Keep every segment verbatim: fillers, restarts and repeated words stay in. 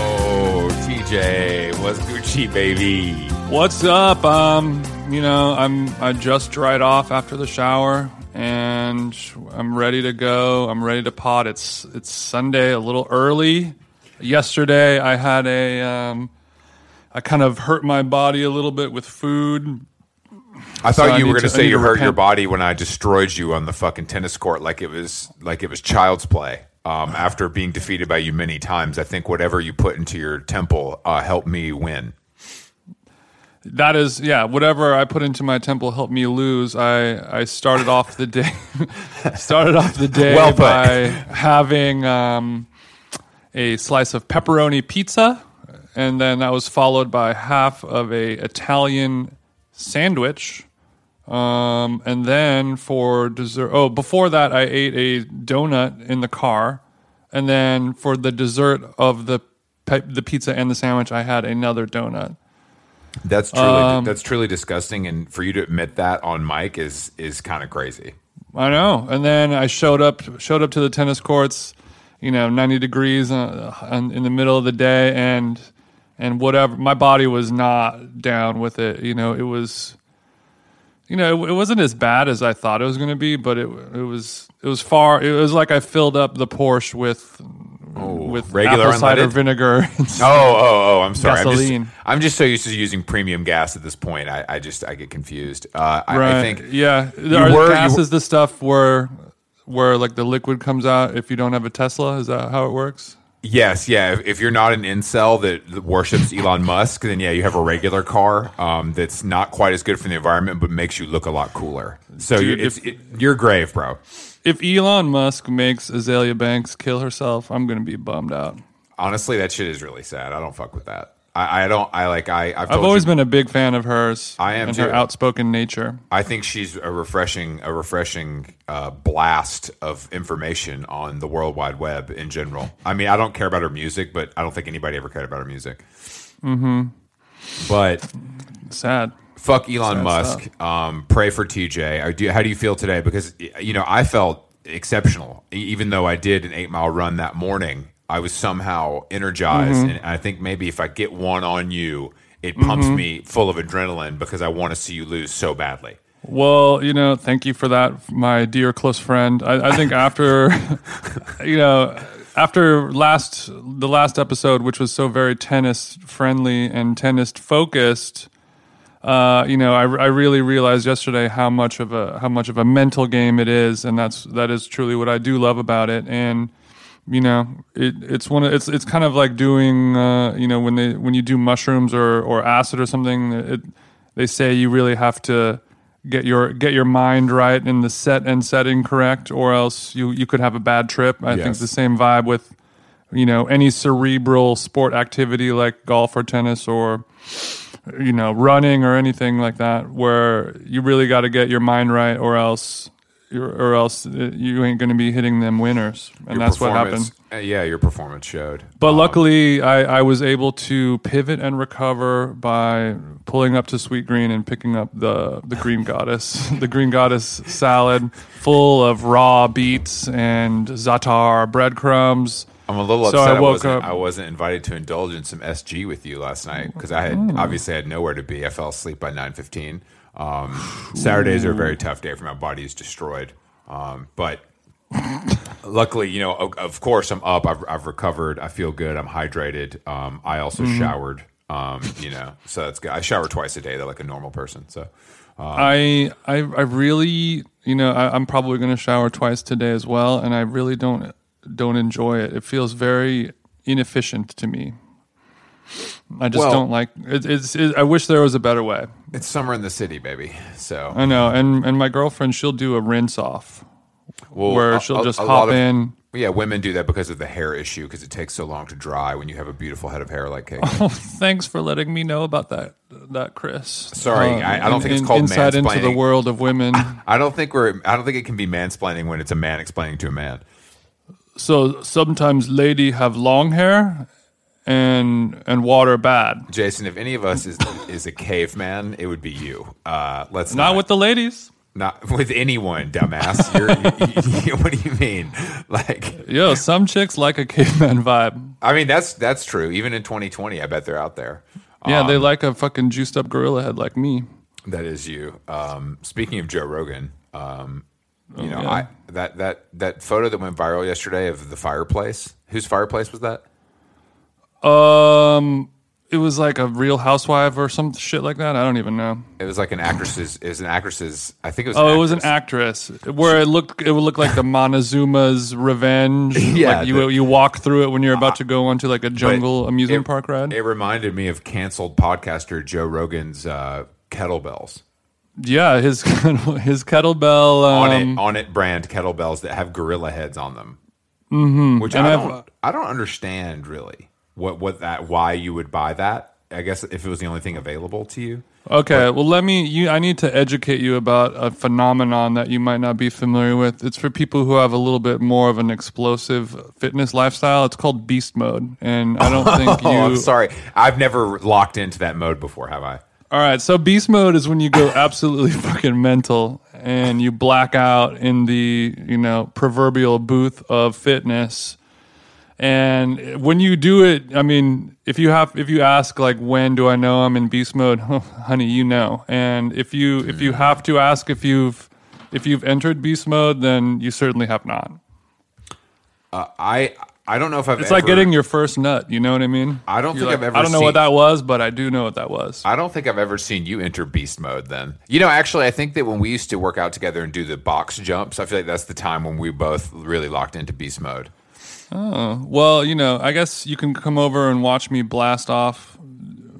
Oh, T J. What's Gucci, baby? What's up? Um, you know, I'm I just dried off after the shower, and I'm ready to go. I'm ready to pod. It's it's Sunday, a little early. Yesterday, I had a um, I kind of hurt my body a little bit with food. I thought so you I were going to say you hurt repent. your body when I destroyed you on the fucking tennis court, like it was like it was child's play. Um, after being defeated by you many times, I think whatever you put into your temple uh, helped me win. That is, yeah, whatever I put into my temple helped me lose. I, I started off the day started off the day well by having um, a slice of pepperoni pizza, and then that was followed by half of a Italian sandwich. Um, and then for dessert, oh, before that, I ate a donut in the car. And then for the dessert of the pe- the pizza and the sandwich, I had another donut. That's truly, um, that's truly disgusting. And for you to admit that on mic is, is kind of crazy. I know. And then I showed up, showed up to the tennis courts, you know, ninety degrees uh, in the middle of the day, and, and whatever, my body was not down with it. You know, it was, You know, it, it wasn't as bad as I thought it was going to be, but it it was it was far. It was like I filled up the Porsche with oh, with regular apple cider unleaded? vinegar. And oh, oh, oh! I'm sorry. Gasoline. I'm just, I'm just so used to using premium gas at this point. I, I just I get confused. Uh, I, right? I think yeah, there were, gas were, is the stuff where where like the liquid comes out if you don't have a Tesla. Is that how it works? Yes, yeah. If you're not an incel that worships Elon Musk, then yeah, you have a regular car um, that's not quite as good for the environment, but makes you look a lot cooler. So Dude, you're, it's, if, it, you're grave, bro. If Elon Musk makes Azalea Banks kill herself, I'm going to be bummed out. Honestly, that shit is really sad. I don't fuck with that. I, I don't. I like. I. I've, I've always you, been a big fan of hers. I am and too. Her outspoken nature. I think she's a refreshing, a refreshing uh, blast of information on the World Wide Web in general. I mean, I don't care about her music, but I don't think anybody ever cared about her music. Mm-hmm. But sad. Fuck Elon sad Musk. Um, pray for T J. I do, how do you feel today? Because you know, I felt exceptional, even though I did an eight mile run that morning. I was somehow energized, mm-hmm. and I think maybe if I get one on you, it pumps mm-hmm. me full of adrenaline because I want to see you lose so badly. Well, you know, thank you for that, my dear close friend. I, I think after, you know, after last the last episode, which was so very tennis-friendly and tennis-focused, uh, you know, I, I really realized yesterday how much of a how much of a mental game it is, and that's that is truly what I do love about it, and. You know, it, it's one. Of, it's it's kind of like doing, uh, you know, when they when you do mushrooms or, or acid or something. It, they say you really have to get your get your mind right and the set and setting correct, or else you, you could have a bad trip. I yes. think it's the same vibe with, you know, any cerebral sport activity like golf or tennis or, you know, running or anything like that, where you really got to get your mind right, or else or else you ain't going to be hitting them winners. And your that's what happened. Yeah, your performance showed. But um, luckily, I, I was able to pivot and recover by pulling up to Sweet Green and picking up the, the Green Goddess. The Green Goddess salad full of raw beets and za'atar breadcrumbs. I'm a little upset so I, woke I, wasn't, up. I wasn't invited to indulge in some S G with you last night because I had mm. obviously had nowhere to be. I fell asleep by nine fifteen. Um, Saturdays are a very tough day for my body is destroyed. Um, but luckily, you know, of, of course I'm up. I've, I've recovered. I feel good. I'm hydrated. Um, I also mm-hmm. showered, um, you know, so that's good. I shower twice a day. They're like a normal person. So, um, I, I, I really, you know, I, I'm probably going to shower twice today as well. And I really don't, don't enjoy it. It feels very inefficient to me. I just well, don't like it, it's it, I wish there was a better way. It's summer in the city, baby. So I know, and and my girlfriend, she'll do a rinse off, well, where a, she'll just a, a hop of, in. Yeah, women do that because of the hair issue, because it takes so long to dry when you have a beautiful head of hair like Kate. Oh, thanks for letting me know about that, that Chris. Sorry, um, I, I don't in, think it's called insight mansplaining. Into the world of women. I, I don't think we're. I don't think it can be mansplaining when it's a man explaining to a man. So sometimes lady have long hair. And and water bad. Jason, if any of us is is a caveman, it would be you. Uh, let's not, not with the ladies. Not with anyone, dumbass. You're, you, you, what do you mean? Like, yo, some chicks like a caveman vibe. I mean, that's that's true. Even in twenty twenty, I bet they're out there. Yeah, um, they like a fucking juiced up gorilla head like me. That is you. Um, speaking of Joe Rogan, um, you oh, know, yeah. I that that that photo that went viral yesterday of the fireplace. Whose fireplace was that? Um, it was like a Real Housewife or some shit like that. I don't even know. It was like an actress's. It was an actress's. I think it was. Oh, an it was an actress. Where it looked, it would look like the Montezuma's Revenge. Yeah, like you the, you walk through it when you're about uh, to go onto like a jungle amusement it, park ride. It reminded me of canceled podcaster Joe Rogan's uh, kettlebells. Yeah, his his kettlebell um, on it on it brand kettlebells that have gorilla heads on them, mm-hmm. which and I don't I've, I don't understand really. What what that why you would buy that? I guess if it was the only thing available to you. Okay, but, well let me. You, I need to educate you about a phenomenon that you might not be familiar with. It's for people who have a little bit more of an explosive fitness lifestyle. It's called beast mode, and I don't think you. I'm sorry, I've never locked into that mode before, have I? All right, so beast mode is when you go absolutely fucking mental and you black out in the you know proverbial booth of fitness. And when you do it, I mean, if you have, if you ask like, when do I know I'm in beast mode? Oh, honey, you know. And if you, if you have to ask if you've, if you've entered beast mode, then you certainly have not. Uh, I, I don't know if I've. It's ever, like getting your first nut. You know what I mean? I don't You're think like, I've ever. I don't know seen, what that was, but I do know what that was. I don't think I've ever seen you enter beast mode. Then you know, actually, I think that when we used to work out together and do the box jumps, I feel like that's the time when we both really locked into beast mode. Oh, well, you know, I guess you can come over and watch me blast off.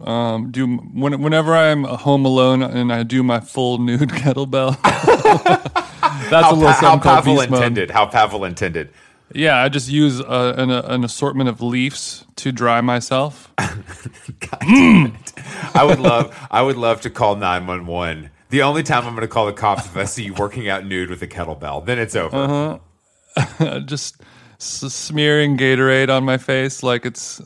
Um, do when, whenever I'm home alone and I do my full nude kettlebell. That's how, a little something how Pavel intended. Mode. How Pavel intended. Yeah, I just use uh, an, uh, an assortment of leaves to dry myself. God damn it. I would love. I would love to call nine one one. The only time I'm going to call the cops if I see you working out nude with a kettlebell, then it's over. Uh-huh. Just. S- smearing Gatorade on my face like it's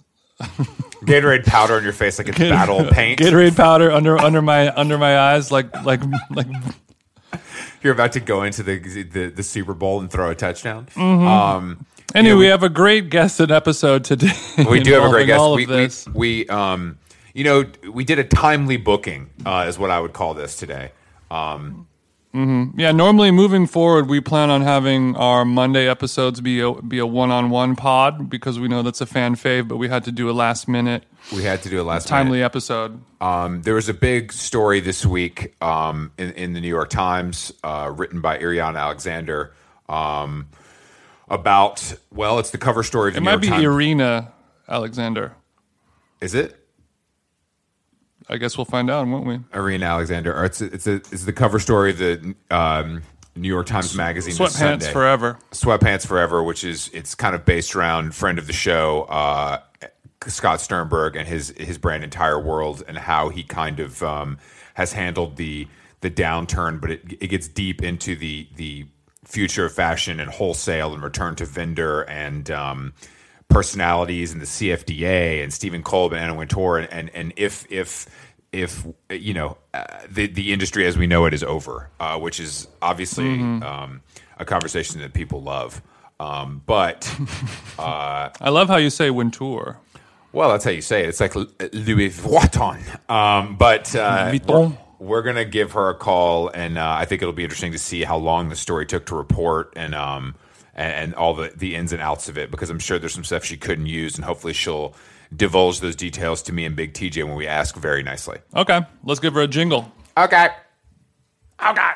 Gatorade powder on your face like it's Gatorade, battle paint. Gatorade powder under under my under my eyes like like like you're about to go into the the, the Super Bowl and throw a touchdown. Mm-hmm. Um, anyway, you know, we, we have a great guest in episode today. We do have a great guest. We, we we um you know we did a timely booking uh, is what I would call this today. Um, Mm-hmm. Yeah, normally moving forward, we plan on having our Monday episodes be a, be a one-on-one pod because we know that's a fan fave, but we had to do a last-minute We had to do a last timely minute. episode. Um, there was a big story this week um, in, in the New York Times uh, written by Irina Aleksander um, about, well, it's the cover story of the New York Times. It might be Irina Aleksander. Is it? I guess we'll find out, won't we? Irina Aleksander. It's a, it's, a, it's the cover story of the um, New York Times Magazine. Sweatpants Forever. Sweatpants Forever, which is it's kind of based around friend of the show uh, Scott Sternberg and his his brand Entire World and how he kind of um, has handled the the downturn, but it it gets deep into the the future of fashion and wholesale and return to vendor and um, personalities and the C F D A and Steven Kolb and Anna Wintour. And, and, and if, if, if, you know, uh, the, the industry as we know it is over, uh, which is obviously mm-hmm. um, a conversation that people love. Um, but uh, I love how you say Wintour. Well, that's how you say it. It's like Louis Vuitton. Um, but uh, Vuitton. we're, we're going to give her a call, and uh, I think it'll be interesting to see how long the story took to report and um, and, and all the, the ins and outs of it, because I'm sure there's some stuff she couldn't use, and hopefully she'll divulge those details to me and Big T J when we ask very nicely. Okay. Let's give her a jingle. Okay. Okay.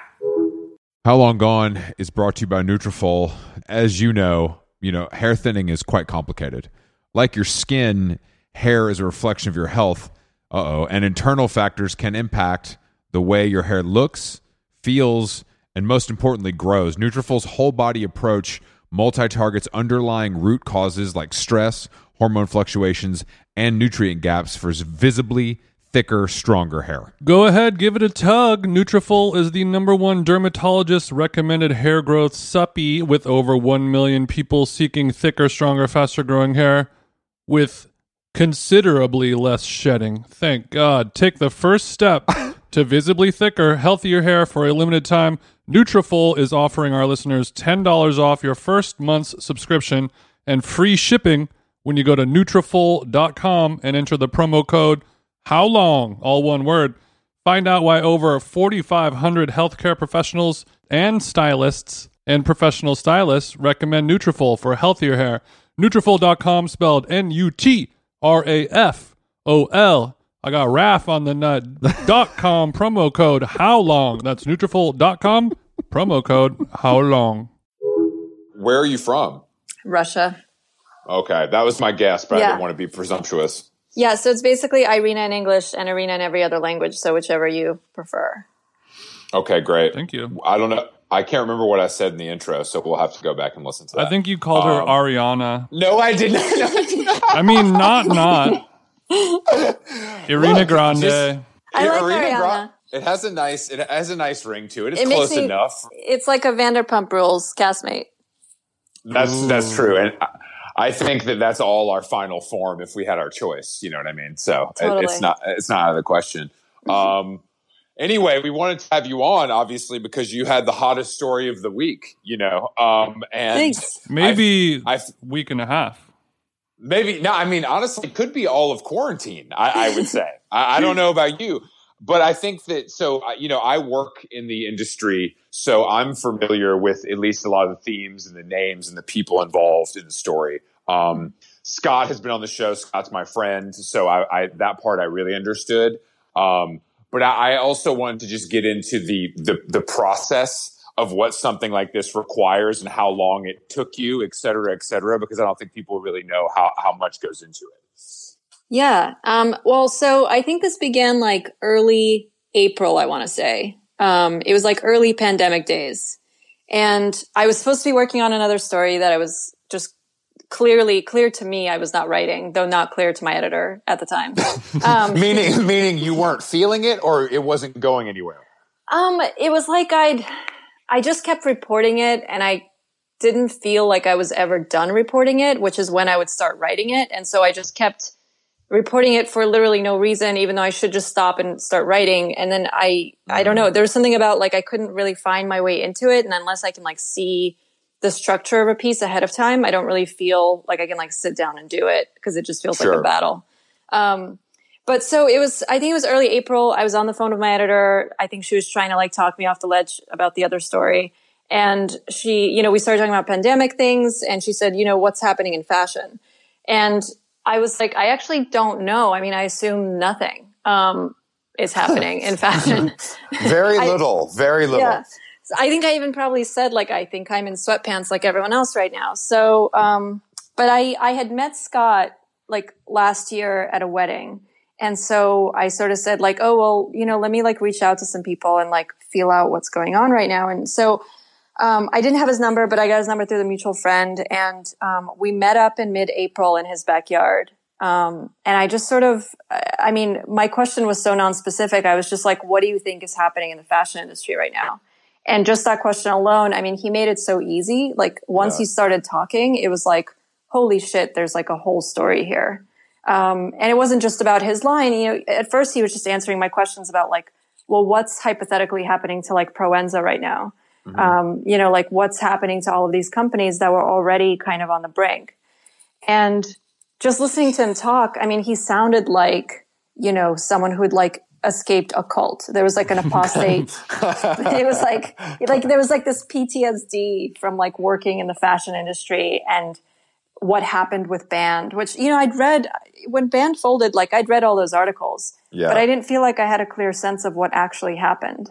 How Long Gone is brought to you by Nutrafol. As you know, you know, hair thinning is quite complicated. Like your skin, hair is a reflection of your health. Uh-oh. And internal factors can impact the way your hair looks, feels, and most importantly, grows. Nutrafol's whole-body approach multi-targets underlying root causes like stress, hormone fluctuations, and nutrient gaps for visibly thicker, stronger hair. Go ahead, give it a tug. Nutrafol is the number one dermatologist-recommended hair growth suppy, with over one million people seeking thicker, stronger, faster-growing hair with considerably less shedding. Thank God. Take the first step to visibly thicker, healthier hair for a limited time. Nutrafol is offering our listeners ten dollars off your first month's subscription and free shipping when you go to Nutrafol dot com and enter the promo code HOWLONG, all one word. Find out why over forty-five hundred healthcare professionals and stylists and professional stylists recommend Nutrafol for healthier hair. Nutrafol dot com, spelled N U T R A F O L. I got Raf on the nut. Dot com, promo code how long. That's Nutrafol dot com, promo code how long. Where are you from? Russia. Okay, that was my guess, but yeah. I didn't want to be presumptuous. Yeah, so it's basically Irina in English and Irina in every other language, so whichever you prefer. Okay, great. Thank you. I don't know. I can't remember what I said in the intro, so we'll have to go back and listen to that. I think you called um, her Ariana. No, I did not. No, I, did not. I mean, not not. Irina Look, Grande. Just, I like Irina Ariana. Gra- it has a nice. It has a nice ring to it. It's it close me, enough. It's like a Vanderpump Rules castmate. That's Ooh. that's true, and I, I think that that's all our final form if we had our choice. You know what I mean? So totally. it, it's not. It's not out of the question. Um, Anyway, we wanted to have you on, obviously, because you had the hottest story of the week, you know. Um, and Thanks. Maybe a week and a half. Maybe. No, I mean, honestly, it could be all of quarantine, I, I would say. I, I don't know about you. But I think that, so, you know, I work in the industry, so I'm familiar with at least a lot of the themes and the names and the people involved in the story. Um, Scott has been on the show. Scott's my friend. So I, I that part I really understood. Um But I also wanted to just get into the, the the process of what something like this requires and how long it took you, et cetera, et cetera, because I don't think people really know how, how much goes into it. Yeah. Um, well, so I think this began like early April, I want to say. Um, it was like early pandemic days. And I was supposed to be working on another story that I was just Clearly, clear to me, I was not writing, though not clear to my editor at the time. Um, meaning, meaning you weren't feeling it, or it wasn't going anywhere. Um, it was like I'd, I just kept reporting it, and I didn't feel like I was ever done reporting it, which is when I would start writing it. And so I just kept reporting it for literally no reason, even though I should just stop and start writing. And then I, mm. I don't know, there was something about like I couldn't really find my way into it, and unless I can like see the structure of a piece ahead of time, I don't really feel like I can like sit down and do it, because it just feels sure. like a battle. Um, but so it was, I think it was early April. I was on the phone with my editor. I think she was trying to like talk me off the ledge about the other story. And she, you know, we started talking about pandemic things, and she said, you know, what's happening in fashion? And I was like, I actually don't know. I mean, I assume nothing, um, is happening in fashion. Very little, I, very little. Yeah. I think I even probably said, like, I think I'm in sweatpants like everyone else right now. So, um, but I, I had met Scott like last year at a wedding. And so I sort of said like, oh, well, you know, let me like reach out to some people and like feel out what's going on right now. And so, um, I didn't have his number, but I got his number through the mutual friend. And, um, we met up in mid-April in his backyard. Um, and I just sort of, I mean, my question was so nonspecific. I was just like, what do you think is happening in the fashion industry right now? And just that question alone, I mean, he made it so easy. Like once yeah. he started talking, it was like, holy shit, there's like a whole story here. Um, and it wasn't just about his line. You know, at first he was just answering my questions about like, well, what's hypothetically happening to like Proenza right now? Mm-hmm. Um, you know, like what's happening to all of these companies that were already kind of on the brink. And just listening to him talk, I mean, he sounded like, you know, someone who had like escaped a cult. There was like an apostate. It was like, like there was like this P T S D from like working in the fashion industry and what happened with Band, which, you know, I'd read when Band folded, like I'd read all those articles, yeah. but I didn't feel like I had a clear sense of what actually happened.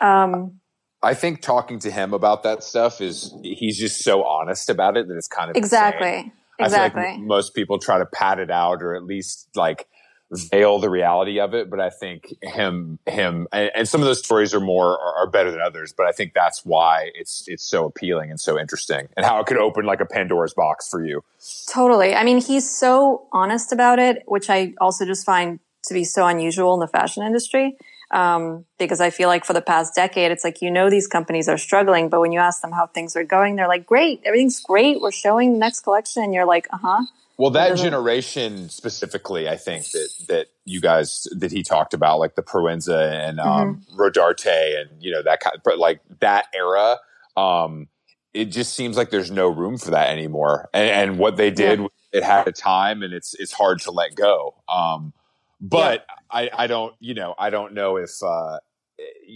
Um, I think talking to him about that stuff is he's just so honest about it that it's kind of exactly. insane. Exactly. I feel like most people try to pat it out or at least like veil the reality of it. But I think him, him, and, and some of those stories are more are, are better than others. But I think that's why it's it's so appealing and so interesting, and how it could open like a Pandora's box for you. Totally. I mean, he's so honest about it, which I also just find to be so unusual in the fashion industry. Um, because I feel like for the past decade, it's like, you know, these companies are struggling, but when you ask them how things are going, they're like, great, everything's great. We're showing the next collection. And you're like, uh-huh. Well, that generation specifically, I think that, that you guys, that he talked about, like the Proenza and, um, mm-hmm. Rodarte and, you know, that kind of, but like that era, um, it just seems like there's no room for that anymore. And, and what they did, yeah. it had a time and it's, it's hard to let go. Um, But yeah. I, I don't, you know, I don't know if uh,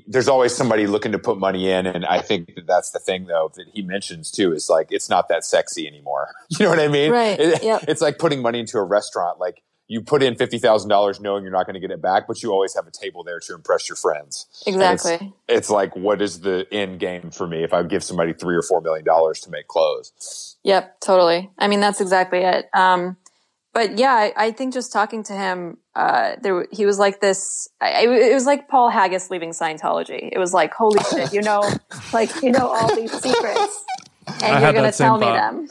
there's always somebody looking to put money in. And I think that that's the thing, though, that he mentions, too, is like it's not that sexy anymore. You know what I mean? Right. It, yep. It's like putting money into a restaurant. Like you put in fifty thousand dollars knowing you're not going to get it back, but you always have a table there to impress your friends. Exactly. It's, it's like, what is the end game for me if I give somebody three or four million dollars to make clothes? Yep, totally. I mean, that's exactly it. Um, But yeah, I, I think just talking to him, uh, there he was like this. I, it was like Paul Haggis leaving Scientology. It was like, holy shit, you know, like you know all these secrets, and I you're gonna tell thought. me them.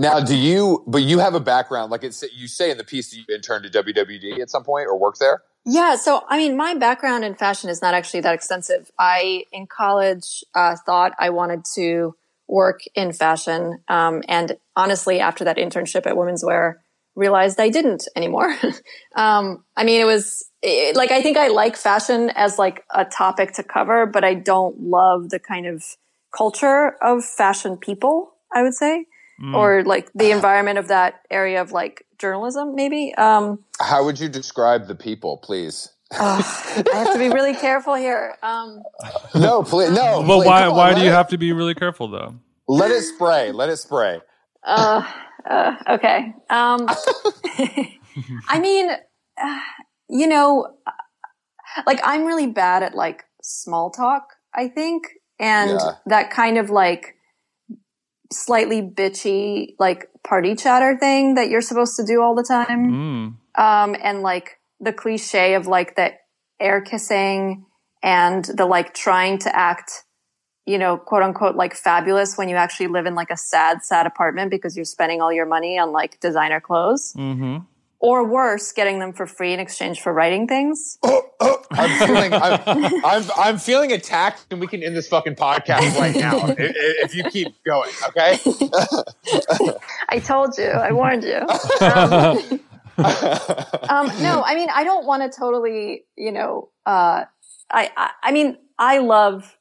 Now, do you? But you have a background, like it's you say in the piece that you interned at W W D at some point or worked there. Yeah, so I mean, my background in fashion is not actually that extensive. I in college uh, thought I wanted to work in fashion, um, and honestly, after that internship at Women's Wear, realized I didn't anymore. um, I mean, it was it, like, I think I like fashion as like a topic to cover, but I don't love the kind of culture of fashion people, I would say, mm. or like the environment of that area of like journalism, maybe. Um, How would you describe the people, please? oh, I have to be really careful here. Um, no, please. No. Well, please, why, on, why do you it, have to be really careful though? Let it spray. Let it spray. Uh, Uh, okay. Um, I mean, uh, you know, like I'm really bad at like small talk, I think. And yeah. that kind of like slightly bitchy, like party chatter thing that you're supposed to do all the time. Mm. Um, and like the cliche of like the air kissing and the like trying to act, you know, quote unquote, like fabulous when you actually live in like a sad, sad apartment because you're spending all your money on like designer clothes, mm-hmm. or worse, getting them for free in exchange for writing things. Oh, oh, I'm feeling, I'm, I'm, I'm feeling attacked, and we can end this fucking podcast right now if, if you keep going. Okay. I told you. I warned you. Um, um, no, I mean, I don't want to totally, you know, uh, I, I, I mean, I love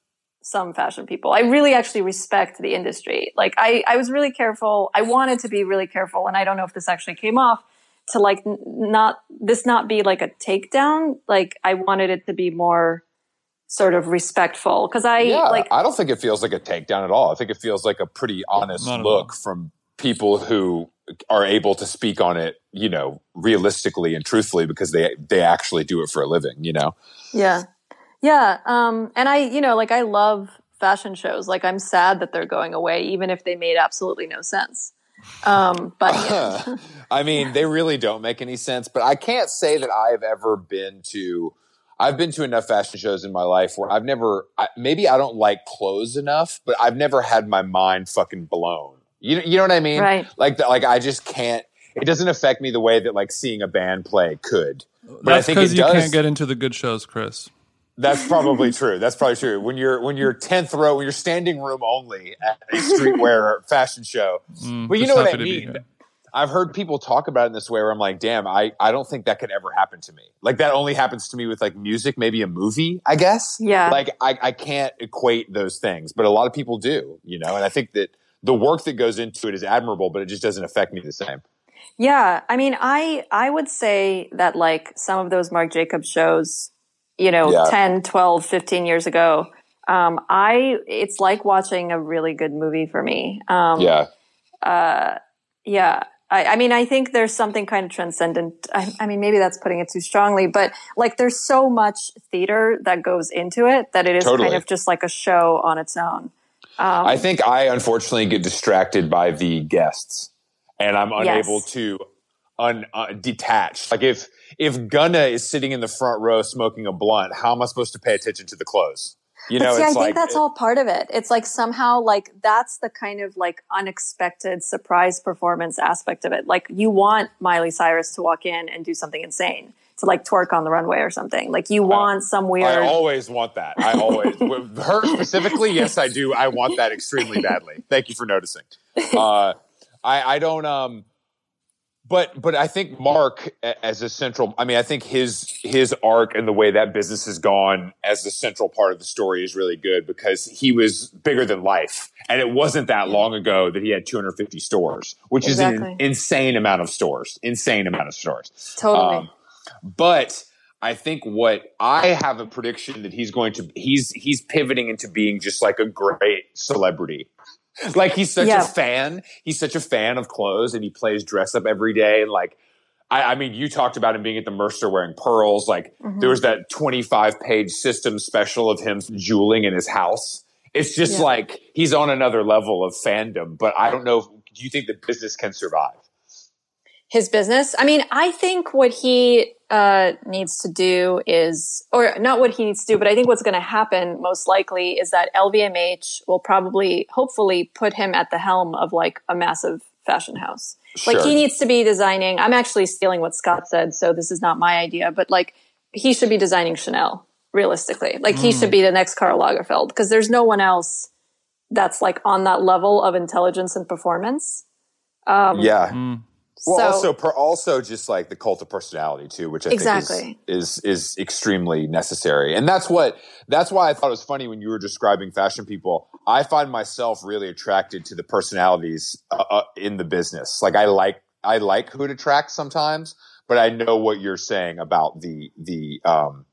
some fashion people. I really actually respect the industry. Like I, I was really careful. I wanted to be really careful. And I don't know if this actually came off to like n- not, this not be like a takedown. Like I wanted it to be more sort of respectful. Cause I yeah, like, I don't think it feels like a takedown at all. I think it feels like a pretty honest look from people who are able to speak on it, you know, realistically and truthfully because they, they actually do it for a living, you know? Yeah. Yeah. Um, and I, you know, like I love fashion shows. Like I'm sad that they're going away, even if they made absolutely no sense. Um, but yeah. I mean, they really don't make any sense, but I can't say that I've ever been to, I've been to enough fashion shows in my life where I've never, I, maybe I don't like clothes enough, but I've never had my mind fucking blown. You, you know what I mean? Right. Like, like I just can't, it doesn't affect me the way that like seeing a band play could. But that's because you does. can't get into the good shows, Chris. That's probably true. That's probably true. When you're when you're tenth row, when you're standing room only at a streetwear fashion show. Mm, but you know what I mean? I've heard people talk about it in this way where I'm like, damn, I, I don't think that could ever happen to me. Like that only happens to me with like music, maybe a movie, I guess. Yeah. Like I, I can't equate those things, but a lot of people do, you know? And I think that the work that goes into it is admirable, but it just doesn't affect me the same. Yeah. I mean, I, I would say that like some of those Marc Jacobs shows, you know, yeah. ten, twelve, fifteen years ago, um, I, it's like watching a really good movie for me. Um, yeah. Uh, yeah. I, I mean, I think there's something kind of transcendent. I, I mean, maybe that's putting it too strongly, but like there's so much theater that goes into it that it is totally. Kind of just like a show on its own. Um, I think I unfortunately get distracted by the guests and I'm unable yes. to un, uh, detach. Like if, if Gunna is sitting in the front row smoking a blunt, how am I supposed to pay attention to the clothes? You know, but see, it's I think like, that's it, all part of it. It's like somehow like that's the kind of like unexpected surprise performance aspect of it. Like you want Miley Cyrus to walk in and do something insane, to like twerk on the runway or something. Like you want I, some weird. I always want that. I always her specifically. Yes, I do. I want that extremely badly. Thank you for noticing. Uh, I, I don't. Um, But but I think Mark as a central – I mean, I think his his arc and the way that business has gone as the central part of the story is really good because he was bigger than life. And it wasn't that long ago that he had two hundred fifty stores, which exactly. is an insane amount of stores, insane amount of stores. Totally. Um, but I think what – I have a prediction that he's going to – he's he's pivoting into being just like a great celebrity. Like he's such yeah. a fan. He's such a fan of clothes and he plays dress up every day. And like, I, I mean, you talked about him being at the Mercer wearing pearls. Like mm-hmm. there was that twenty-five page system special of him jeweling in his house. It's just yeah. like, he's on another level of fandom, but I don't know. If, do you think the business can survive? His business? I mean, I think what he uh, needs to do is, or not what he needs to do, but I think what's going to happen most likely is that L V M H will probably, hopefully, put him at the helm of like a massive fashion house. Sure. Like he needs to be designing. I'm actually stealing what Scott said, so this is not my idea, but like he should be designing Chanel realistically. Like mm. he should be the next Karl Lagerfeld because there's no one else that's like on that level of intelligence and performance. Um, yeah. Mm. Well, so, also, per, also just like the cult of personality too, which I exactly. think is, is is extremely necessary, and that's what that's why I thought it was funny when you were describing fashion people. I find myself really attracted to the personalities uh, uh, in the business. Like I like I like who it attracts sometimes, but I know what you're saying about the the um,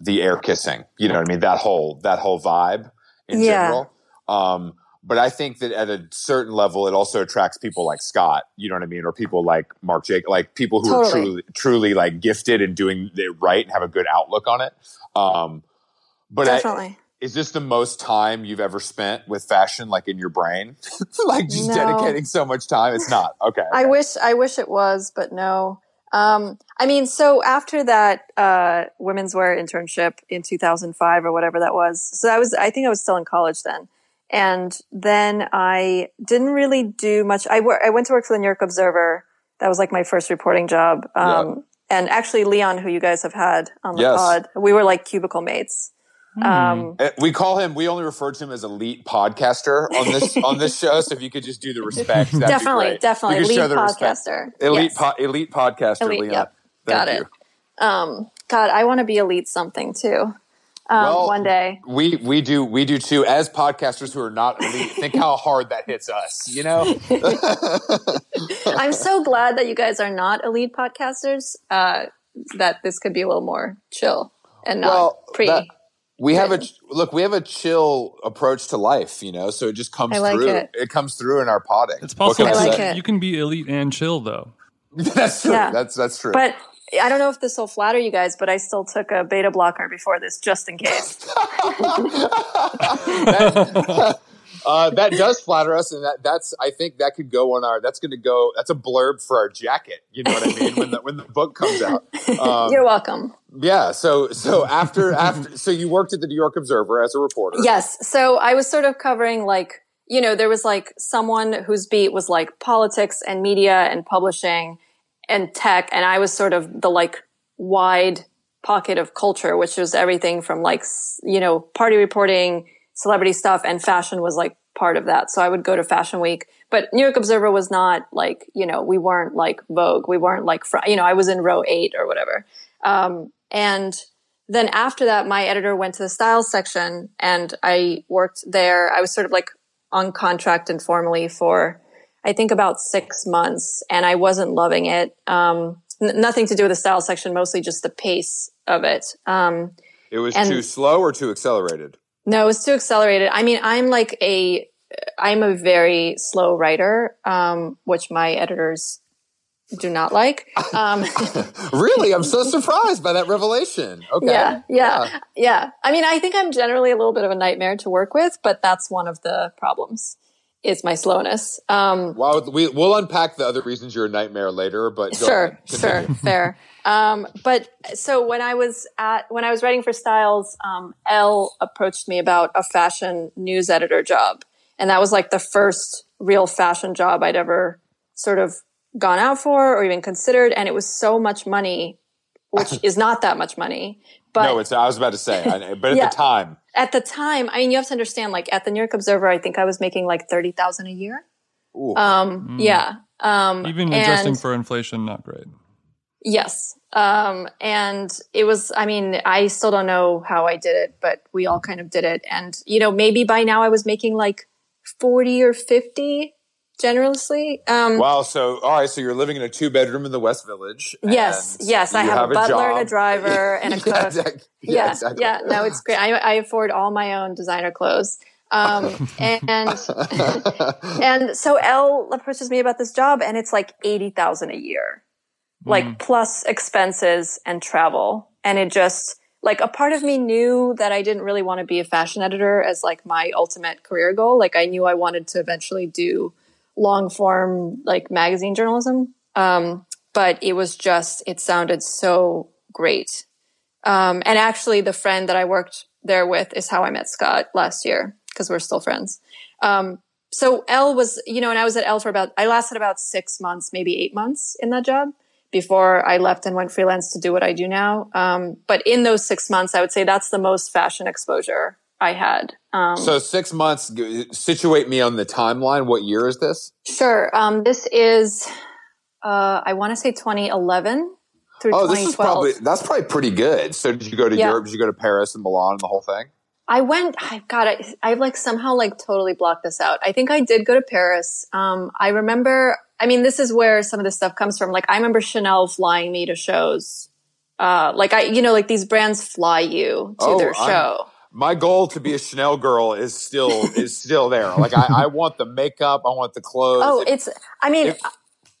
the air kissing. You know what I mean? That whole that whole vibe in yeah. general. Um, But I think that at a certain level, it also attracts people like Scott, you know what I mean? Or people like Marc Jacobs, like people who totally. are truly, truly like gifted and doing it right and have a good outlook on it. Um, but I, is this the most time you've ever spent with fashion, like in your brain? Like just no. dedicating so much time? It's not. Okay. I okay. wish, I wish it was, but no. Um, I mean, so after that, uh, women's wear internship in two thousand five or whatever that was. So I was, I think I was still in college then. And then I didn't really do much. I, wor- I went to work for the New York Observer. That was like my first reporting job. Um, yep. And actually, Leon, who you guys have had on the yes. pod, we were like cubicle mates. Um, we call him. We only refer to him as elite podcaster on this on this show. So if you could just do the respect, that'd definitely, be great. definitely, elite podcaster, elite, yes. po- elite podcaster, elite podcaster, yep. Got it. Um, God, I want to be elite something too. Um, well, one day we, we do, we do too as podcasters who are not elite. Think how hard that hits us, you know? I'm so glad that you guys are not elite podcasters, uh, that this could be a little more chill and not well, pre. That, we have a, look, we have a chill approach to life, you know, so it just comes like through. It. it comes through in our podding. It's possible. I like it. You can be elite and chill though. That's true. Yeah. That's, that's true. But I don't know if this will flatter you guys, but I still took a beta blocker before this, just in case. that, uh, that does flatter us, and that, that's. I think that could go on our. That's going to go. That's a blurb for our jacket. You know what I mean? When the when the book comes out, um, you're welcome. Yeah. So so after after so you worked at the New York Observer as a reporter. Yes. So I was sort of covering like you know there was like someone whose beat was like politics and media and publishing. And tech, and I was sort of the like wide pocket of culture, which was everything from like, you know, party reporting, celebrity stuff, and fashion was like part of that. So I would go to Fashion Week, but New York Observer was not like, you know, we weren't like Vogue. We weren't like, you know, I was in row eight or whatever. Um, and then after that, my editor went to the styles section and I worked there. I was sort of like on contract informally for, I think, about six months, and I wasn't loving it. Um, n- nothing to do with the style section, mostly just the pace of it. Um, it was and- too slow or too accelerated? No, it was too accelerated. I mean, I'm like a, I'm a very slow writer, um, which my editors do not like. Um, really? I'm so surprised by that revelation. Okay. Yeah, yeah, yeah, yeah. I mean, I think I'm generally a little bit of a nightmare to work with, but that's one of the problems is my slowness. Um, well, we, we'll unpack the other reasons you're a nightmare later, but go sure, ahead, sure, fair. Um, but so when I was at, when I was writing for Styles, um, Elle approached me about a fashion news editor job. And that was like the first real fashion job I'd ever sort of gone out for or even considered. And it was so much money, which is not that much money. But no, it's, I was about to say, I, but at yeah, the time. At the time, I mean, you have to understand, like at the New York Observer, I think I was making like thirty thousand dollars a year. Ooh. Um, mm. Yeah. Um, even adjusting and, for inflation, not great. Yes. Um, and it was, I mean, I still don't know how I did it, but we all kind of did it. And, you know, maybe by now I was making like forty or fifty generously. Um, wow. So, all right. So you're living in a two bedroom in the West Village. Yes. Yes. I have, have a butler a and a driver and a cook. yeah, exactly. yeah, yeah, exactly. yeah. No, it's great. I, I afford all my own designer clothes. Um, and, and so Elle approaches me about this job and it's like eighty thousand a year, like mm. plus expenses and travel. And it just like a part of me knew that I didn't really want to be a fashion editor as like my ultimate career goal. Like I knew I wanted to eventually do long form, like magazine journalism. Um, but it was just, it sounded so great. Um, and actually the friend that I worked there with is how I met Scott last year, because we're still friends. Um, so Elle was, you know, and I was at Elle for about, I lasted about six months, maybe eight months in that job before I left and went freelance to do what I do now. Um, but in those six months, I would say that's the most fashion exposure I had. Um, so six months, situate me on the timeline. What year is this? Sure. Um, this is, uh, I want to say twenty eleven through oh, twenty twelve. This is probably, that's probably pretty good. So did you go to yeah. Europe? Did you go to Paris and Milan and the whole thing? I went, I got it. I like somehow like totally blocked this out. I think I did go to Paris. Um, I remember, I mean, this is where some of this stuff comes from. Like I remember Chanel flying me to shows. Uh, like I, you know, like these brands fly you to oh, their show. I'm- My goal to be a Chanel girl is still is still there. Like I, I want the makeup, I want the clothes. Oh, if, it's. I mean, if, if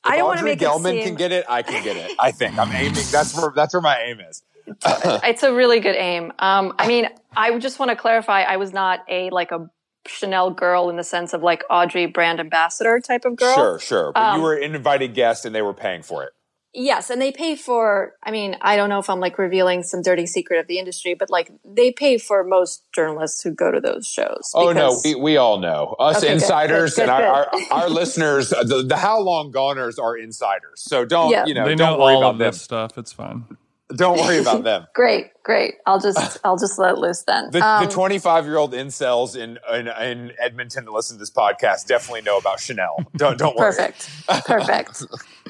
I don't want to make Gelman it seem... can get it. I can get it. I think I'm aiming. That's where that's where my aim is. It's a really good aim. Um, I mean, I just want to clarify. I was not a like a Chanel girl in the sense of like Audrey brand ambassador type of girl. Sure, sure. But um, you were an invited guest, and they were paying for it. Yes. And they pay for, I mean, I don't know if I'm like revealing some dirty secret of the industry, but like they pay for most journalists who go to those shows. Oh, no, we, we all know. Us okay, insiders good, good, good, and our, our, our listeners, the, the how long goners are insiders. So don't, yeah. you know, they don't know worry all about of this stuff. It's fine. Don't worry about them. Great, great. I'll just I'll just let loose then. The, um, the twenty-five-year-old incels in, in in Edmonton that listen to this podcast definitely know about Chanel. Don't don't worry. Perfect, perfect.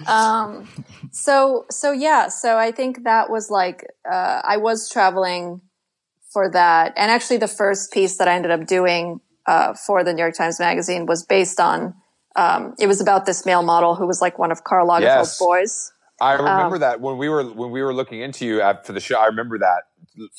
um, so so yeah. So I think that was like uh, I was traveling for that, and actually the first piece that I ended up doing uh, for the New York Times Magazine was based on um, it was about this male model who was like one of Karl Lagerfeld's yes. boys. I remember um, that when we were when we were looking into you after the show. I remember that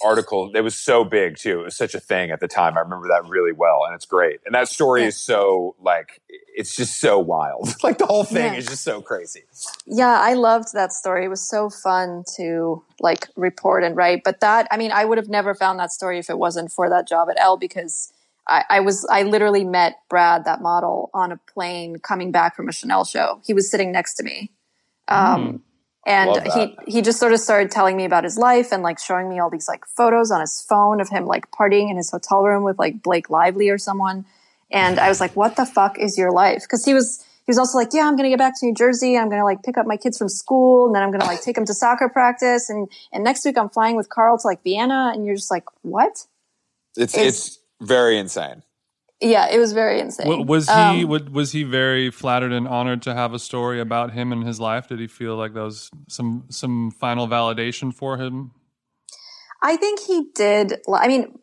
article. It was so big too. It was such a thing at the time. I remember that really well, and it's great. And that story yeah. is so like it's just so wild. Like the whole thing yeah. is just so crazy. Yeah, I loved that story. It was so fun to like report and write. But that, I mean, I would have never found that story if it wasn't for that job at Elle, because I, I was I literally met Brad, that model, on a plane coming back from a Chanel show. He was sitting next to me. Um, mm. And he, he just sort of started telling me about his life and like showing me all these like photos on his phone of him like partying in his hotel room with like Blake Lively or someone. And I was like, what the fuck is your life? Cause he was, he was also like, yeah, I'm going to get back to New Jersey. I'm going to like pick up my kids from school, and then I'm going to like take them to soccer practice. And, and next week I'm flying with Carl to like Vienna. And you're just like, what? It's, it's, it's very insane. Yeah, it was very insane. Was he um, was he very flattered and honored to have a story about him and his life? Did he feel like that was some some final validation for him? I think he did. I mean,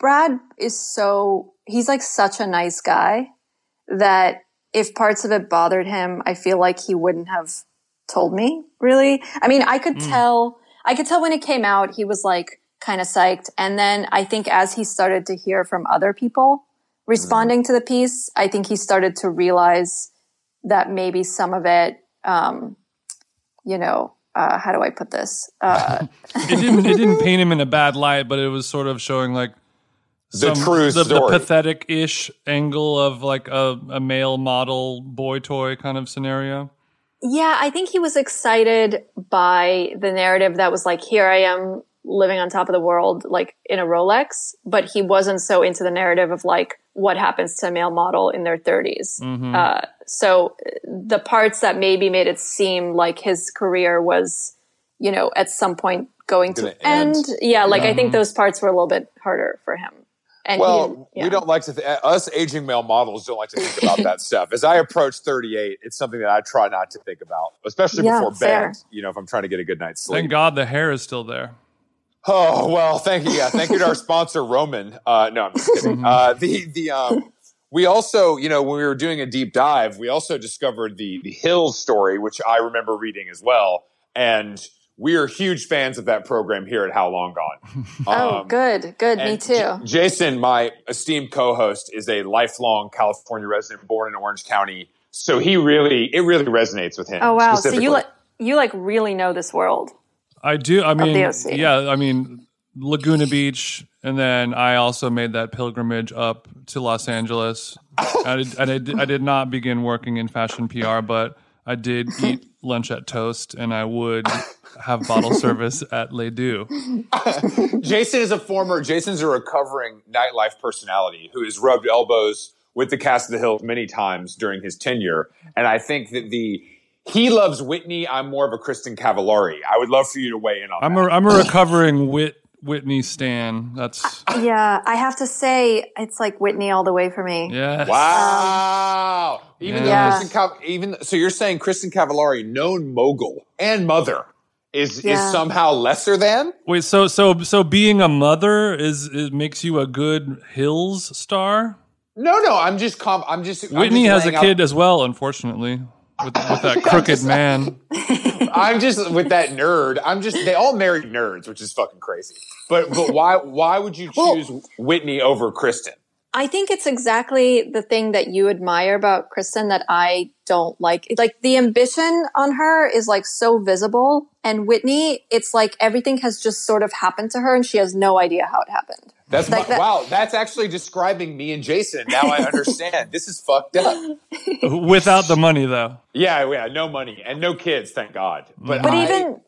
Brad is so – he's like such a nice guy that if parts of it bothered him, I feel like he wouldn't have told me, really. I mean, I could mm. tell – I could tell when it came out he was like kind of psyched. And then I think as he started to hear from other people responding to the piece, I think he started to realize that maybe some of it, um, you know, uh, how do I put this? Uh, it didn't, it didn't paint him in a bad light, but it was sort of showing like some, the true the, story. The pathetic-ish angle of like a, a male model boy toy kind of scenario. Yeah, I think he was excited by the narrative that was like, here I am living on top of the world, like in a Rolex, but he wasn't so into the narrative of like, what happens to a male model in their thirties. Mm-hmm. Uh, so the parts that maybe made it seem like his career was, you know, at some point going to end. end. Yeah, like yeah. I think those parts were a little bit harder for him. And well, he, yeah. we don't like to, th- us aging male models don't like to think about that stuff. As I approach thirty-eight, it's something that I try not to think about, especially yeah, before bed, you know, if I'm trying to get a good night's sleep. Thank God the hair is still there. Oh, well, thank you. Yeah, thank you to our sponsor, Roman. Uh, no, I'm just kidding. Uh, the, the, um, we also, you know, when we were doing a deep dive, we also discovered the, the Hills story, which I remember reading as well. And we are huge fans of that program here at How Long Gone. Um, oh, good, good. Me too. J- Jason, my esteemed co-host, is a lifelong California resident born in Orange County. So he really, it really resonates with him. Oh, wow. So you like, you like really know this world. I do. I mean, yeah, I mean, Laguna Beach. And then I also made that pilgrimage up to Los Angeles. I, did, I, did, I did not begin working in fashion P R, but I did eat lunch at Toast, and I would have bottle service at Les Deux. Jason is a former, Jason's a recovering nightlife personality who has rubbed elbows with the cast of The Hills many times during his tenure. And I think that the, he loves Whitney. I'm more of a Kristen Cavallari. I would love for you to weigh in on I'm that. A, I'm a recovering Whit, Whitney stan. That's yeah, I have to say, it's like Whitney all the way for me. Yes. Wow. Um, even, yes. Kristen Cav- even So you're saying Kristen Cavallari, known mogul and mother, is, yeah. is somehow lesser than? Wait, so so so being a mother is it makes you a good Hills star? No, no, I'm just... Com- I'm just Whitney I'm just has a kid out- as well, unfortunately. With, with that crooked just, man. I'm just with that nerd. I'm just they all married nerds, which is fucking crazy. But but why why would you choose well, Whitney over Kristen? I think it's exactly the thing that you admire about Kristen that I don't like. Like the ambition on her is like so visible, and Whitney, it's like everything has just sort of happened to her and she has no idea how it happened. That's like my, that. Wow. That's actually describing me and Jason. Now I understand. This is fucked up. Without the money, though. Yeah, yeah. No money and no kids, thank God. But, but I, even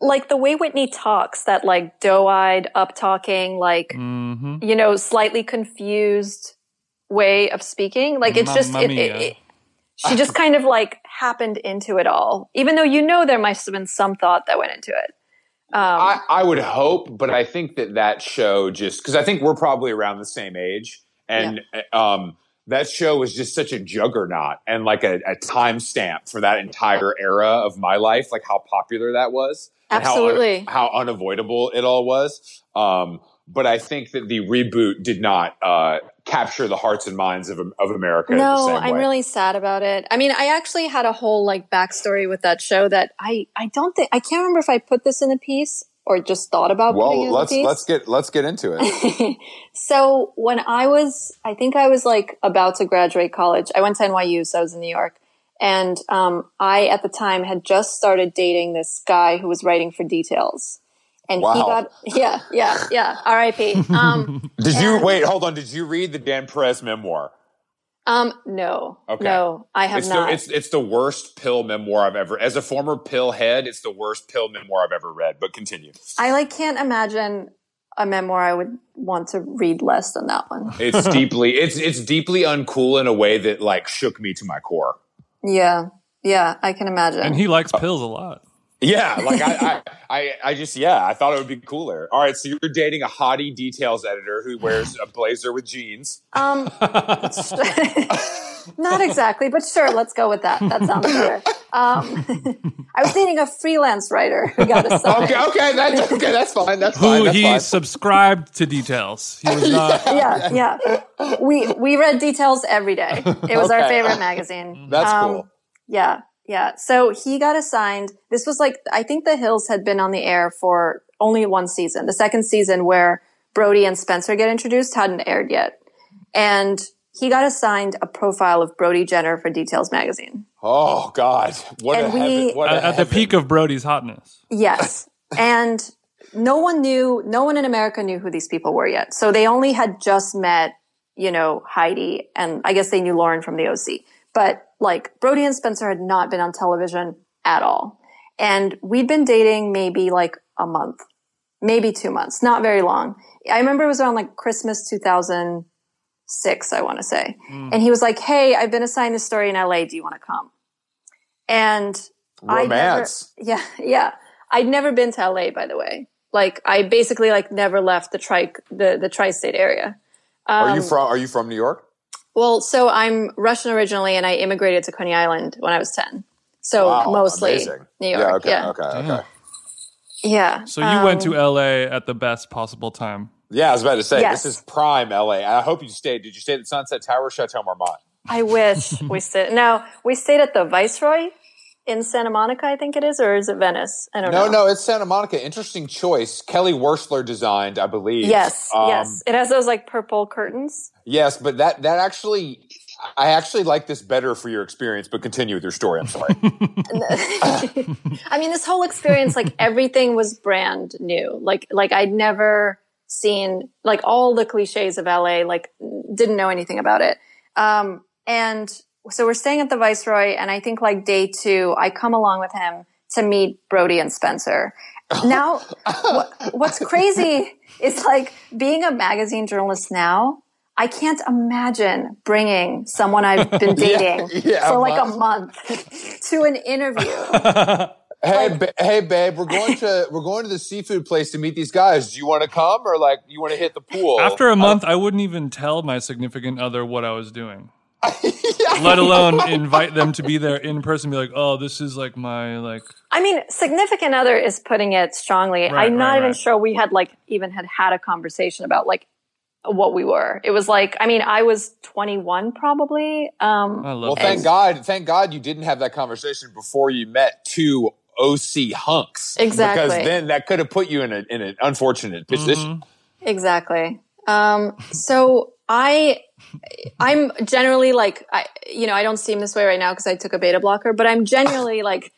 like the way Whitney talks, that like doe-eyed, up-talking, like mm-hmm. you know, slightly confused way of speaking. Like it's Mamma just it, it, it, she just kind of like happened into it all, even though you know there must have been some thought that went into it. Um, I, I would hope, but I think that that show just – because I think we're probably around the same age. And yeah. um, that show was just such a juggernaut and like a, a timestamp for that entire era of my life, like how popular that was. Absolutely. And how, un- how unavoidable it all was. Um, but I think that the reboot did not uh, capture the hearts and minds of, of America. No, I'm really sad about it. I mean, I actually had a whole like backstory with that show that I, I don't think I can't remember if I put this in the piece or just thought about well, putting it in the piece. Well, let's get let's get into it. So when I was, I think I was like about to graduate college. I went to N Y U, so I was in New York, and um, I at the time had just started dating this guy who was writing for Details. And wow. he got, yeah, yeah, yeah, R I P. Um, did you, and, wait, hold on, did you read the Dan Perez memoir? Um, no, okay. no, I have it's not. The, it's, it's the worst pill memoir I've ever, as a former pill head, it's the worst pill memoir I've ever read, but continue. I like can't imagine a memoir I would want to read less than that one. It's deeply, it's, it's deeply uncool in a way that like shook me to my core. Yeah. Yeah, I can imagine. And he likes pills a lot. Yeah, like I, I, I, I just, yeah, I thought it would be cooler. All right, so you're dating a hottie details editor who wears a blazer with jeans. Um, not exactly, but sure, let's go with that. That sounds better. Um, I was dating a freelance writer who got a sign. Okay, okay, that's okay. That's fine. That's who fine. That's he fine. Subscribed to details. He was not. Yeah, yeah, yeah. We we read Details every day. It was okay. Our favorite magazine. That's um, cool. Yeah. Yeah. So he got assigned. This was like, I think The Hills had been on the air for only one season. The second season where Brody and Spencer get introduced hadn't aired yet. And he got assigned a profile of Brody Jenner for Details magazine. Oh, God. What, a, we, heaven, what a At heaven. The peak of Brody's hotness. Yes. And no one knew, no one in America knew who these people were yet. So they only had just met, you know, Heidi. And I guess they knew Lauren from The O C. But like Brody and Spencer had not been on television at all. And we'd been dating maybe like a month, maybe two months, not very long. I remember it was around like Christmas two thousand six, I want to say. Mm. And he was like, hey, I've been assigned this story in L A. Do you want to come? And romance. I never, yeah. Yeah. I'd never been to L A, by the way. Like I basically like never left the tri, the, the tri-state area. Um, are you from, are you from New York? Well, so I'm Russian originally, and I immigrated to Coney Island when I was ten. So wow, mostly amazing. New York. Yeah, okay, yeah. okay, Damn. okay. Yeah. So you um, went to L A at the best possible time. Yeah, I was about to say, yes. This is prime L A. I hope you stayed. Did you stay at the Sunset Tower, Chateau Marmont? I wish we stayed. No, we stayed at the Viceroy in Santa Monica, I think it is, or is it Venice? I don't no, know. No, no, it's Santa Monica. Interesting choice. Kelly Werschler designed, I believe. Yes, um, yes. It has those like purple curtains. Yes, but that that actually, I actually like this better for your experience, but continue with your story. I'm sorry. I mean, this whole experience, like everything was brand new. Like, like I'd never seen, like all the cliches of L A, like didn't know anything about it. Um, and so we're staying at the Viceroy, and I think like day two, I come along with him to meet Brody and Spencer. Now, wh- what's crazy is like being a magazine journalist now, I can't imagine bringing someone I've been dating yeah, yeah, for a like month. a month to an interview. Hey, like, ba- hey, babe, we're going to we're going to the seafood place to meet these guys. Do you want to come, or like you want to hit the pool? After a month, I, I wouldn't even tell my significant other what I was doing. Let alone invite them to be there in person. Be like, oh, this is like my like. I mean, significant other is putting it strongly. Right, I'm not right, even right. sure we had like even had had a conversation about like what we were. It was like, I mean, I was twenty-one probably. Um, I love well, thank God, thank God you didn't have that conversation before you met two O C hunks. Exactly, because then that could have put you in a in an unfortunate position. Mm-hmm. Exactly. Um, so I. I'm generally like, I, you know, I don't seem this way right now because I took a beta blocker, but I'm generally like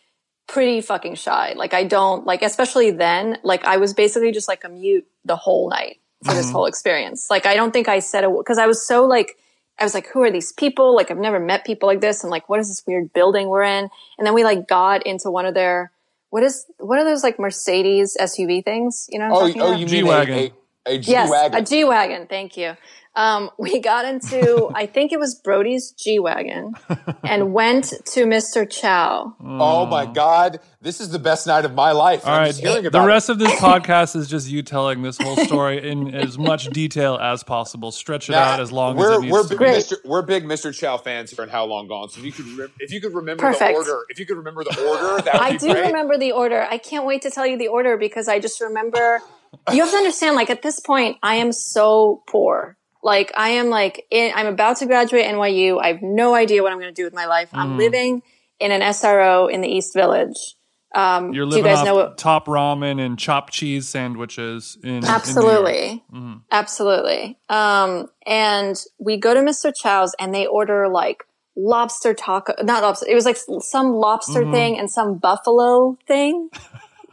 pretty fucking shy. Like I don't like, especially then, like I was basically just like a mute the whole night for this whole experience. Like, I don't think I said it because I was so like, I was like, who are these people? Like, I've never met people like this. And like, what is this weird building we're in? And then we like got into one of their, what is, what are those like Mercedes S U V things? You know what I'm oh, talking oh, about? Oh, you mean G-Wagon. A, a, a G-Wagon. Yes, a G-Wagon. Thank you. Um, we got into, I think it was Brody's G-Wagon and went to Mister Chow. Oh my God. This is the best night of my life. All I'm right. just hearing about The rest it. of this podcast is just you telling this whole story in as much detail as possible. Stretch it now, out as long we're, as it needs we're to big Mister, We're big Mister Chow fans here in How Long Gone. So if you could, re- if you could remember Perfect. the order, if you could remember the order, that would I be do great. remember the order. I can't wait to tell you the order because I just remember, you have to understand, like at this point, I am so poor. Like, I am, like, in, I'm about to graduate N Y U. I have no idea what I'm going to do with my life. Mm. I'm living in an S R O in the East Village. Um, You're living you guys off know what, top ramen and chopped cheese sandwiches. in Absolutely. In mm. Absolutely. Um, and we go to Mister Chow's, and they order, like, lobster taco. Not lobster. It was, like, some lobster mm. thing and some buffalo thing.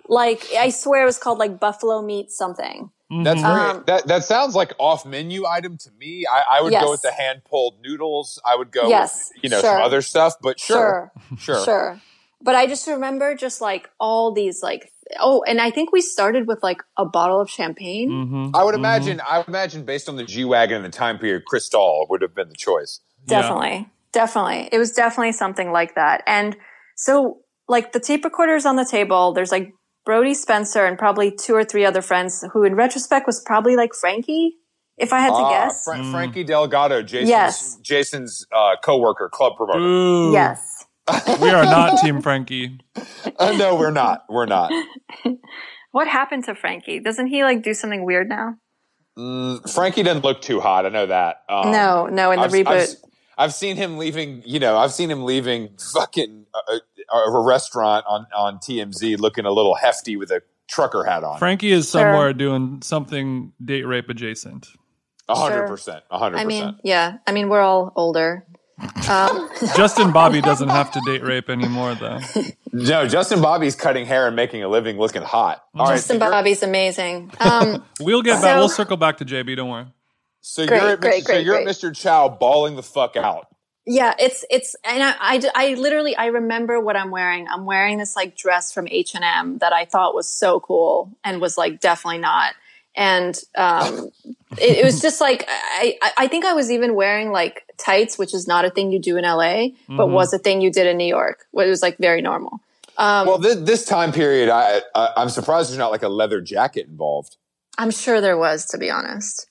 Like, I swear it was called, like, buffalo meat something. That's mm-hmm. very, that that sounds like off-menu item to me. I, I would yes. go with the hand-pulled noodles. I would go yes. with, you know, sure. some other stuff, but sure. Sure. Sure. sure. But I just remember just like all these like oh, and I think we started with like a bottle of champagne. Mm-hmm. I would mm-hmm. imagine I would imagine based on the G-Wagon and the time period, Cristal would have been the choice. Definitely. Definitely. It was definitely something like that. And so like the tape recorder's on the table. There's like Brody, Spencer, and probably two or three other friends who in retrospect was probably like Frankie, if I had to uh, guess. Fra- mm. Frankie Delgado, Jason's, yes. Jason's uh, co-worker, club promoter. Ooh. Yes. We are not Team Frankie. Uh, no, we're not. We're not. What happened to Frankie? Doesn't he like do something weird now? Mm, Frankie didn't look too hot. I know that. Um, no, no, in the I've, reboot. I've, I've seen him leaving, you know, I've seen him leaving fucking a, a, a restaurant on, on T M Z looking a little hefty with a trucker hat on. Frankie is somewhere sure. doing something date rape adjacent. A hundred percent. A hundred percent. I mean, yeah. I mean, we're all older. Um. Justin Bobby doesn't have to date rape anymore, though. No, Justin Bobby's cutting hair and making a living looking hot. All Justin right, so Bobby's amazing. Um, we'll get back. So- we'll circle back to J B. Don't worry. So great, you're, at, great, so great, you're great. At Mister Chow bawling the fuck out. Yeah, it's, it's, and I, I, I literally, I remember what I'm wearing. I'm wearing this like dress from H and M that I thought was so cool and was like definitely not. And um, it, it was just like, I, I think I was even wearing like tights, which is not a thing you do in L A, but mm-hmm. was a thing you did in New York. It was like very normal. Um, well, this, this time period, I, I, I'm surprised there's not like a leather jacket involved. I'm sure there was, to be honest.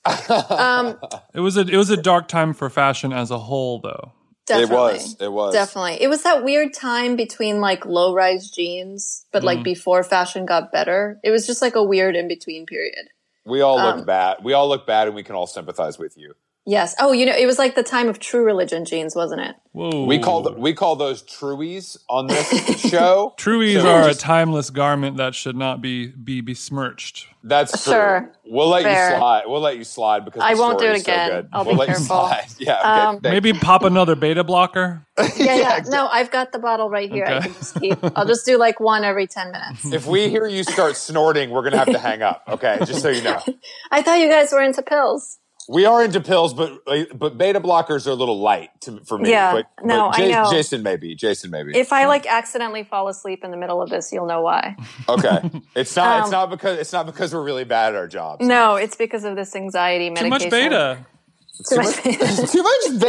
Um, it was a it was a dark time for fashion as a whole, though. Definitely. It was. It was. Definitely. It was that weird time between like low-rise jeans, but mm. like before fashion got better. It was just like a weird in-between period. We all um, look bad. We all look bad, and we can all sympathize with you. Yes. Oh, you know, it was like the time of True Religion jeans, wasn't it? Whoa. We call the, we call those truies on this show. Truies so are just, a timeless garment that should not be be besmirched. That's true. Sure. We'll let Fair. you slide. We'll let you slide because I the won't do it again. So I'll we'll be let careful. You slide. Yeah. Okay, um, maybe pop another beta blocker. yeah, yeah. yeah. No, I've got the bottle right here. Okay. I can just keep. I'll just do like one every ten minutes. If we hear you start snorting, we're gonna have to hang up. Okay, just so you know. I thought you guys were into pills. We are into pills, but but beta blockers are a little light to, for me. Yeah, but, no, but J- I know. Jason maybe. Jason maybe. If I like accidentally fall asleep in the middle of this, you'll know why. Okay, it's not um, it's not because it's not because we're really bad at our jobs. No, it's because of this anxiety medication. Too much beta. Too, too much beta. Too much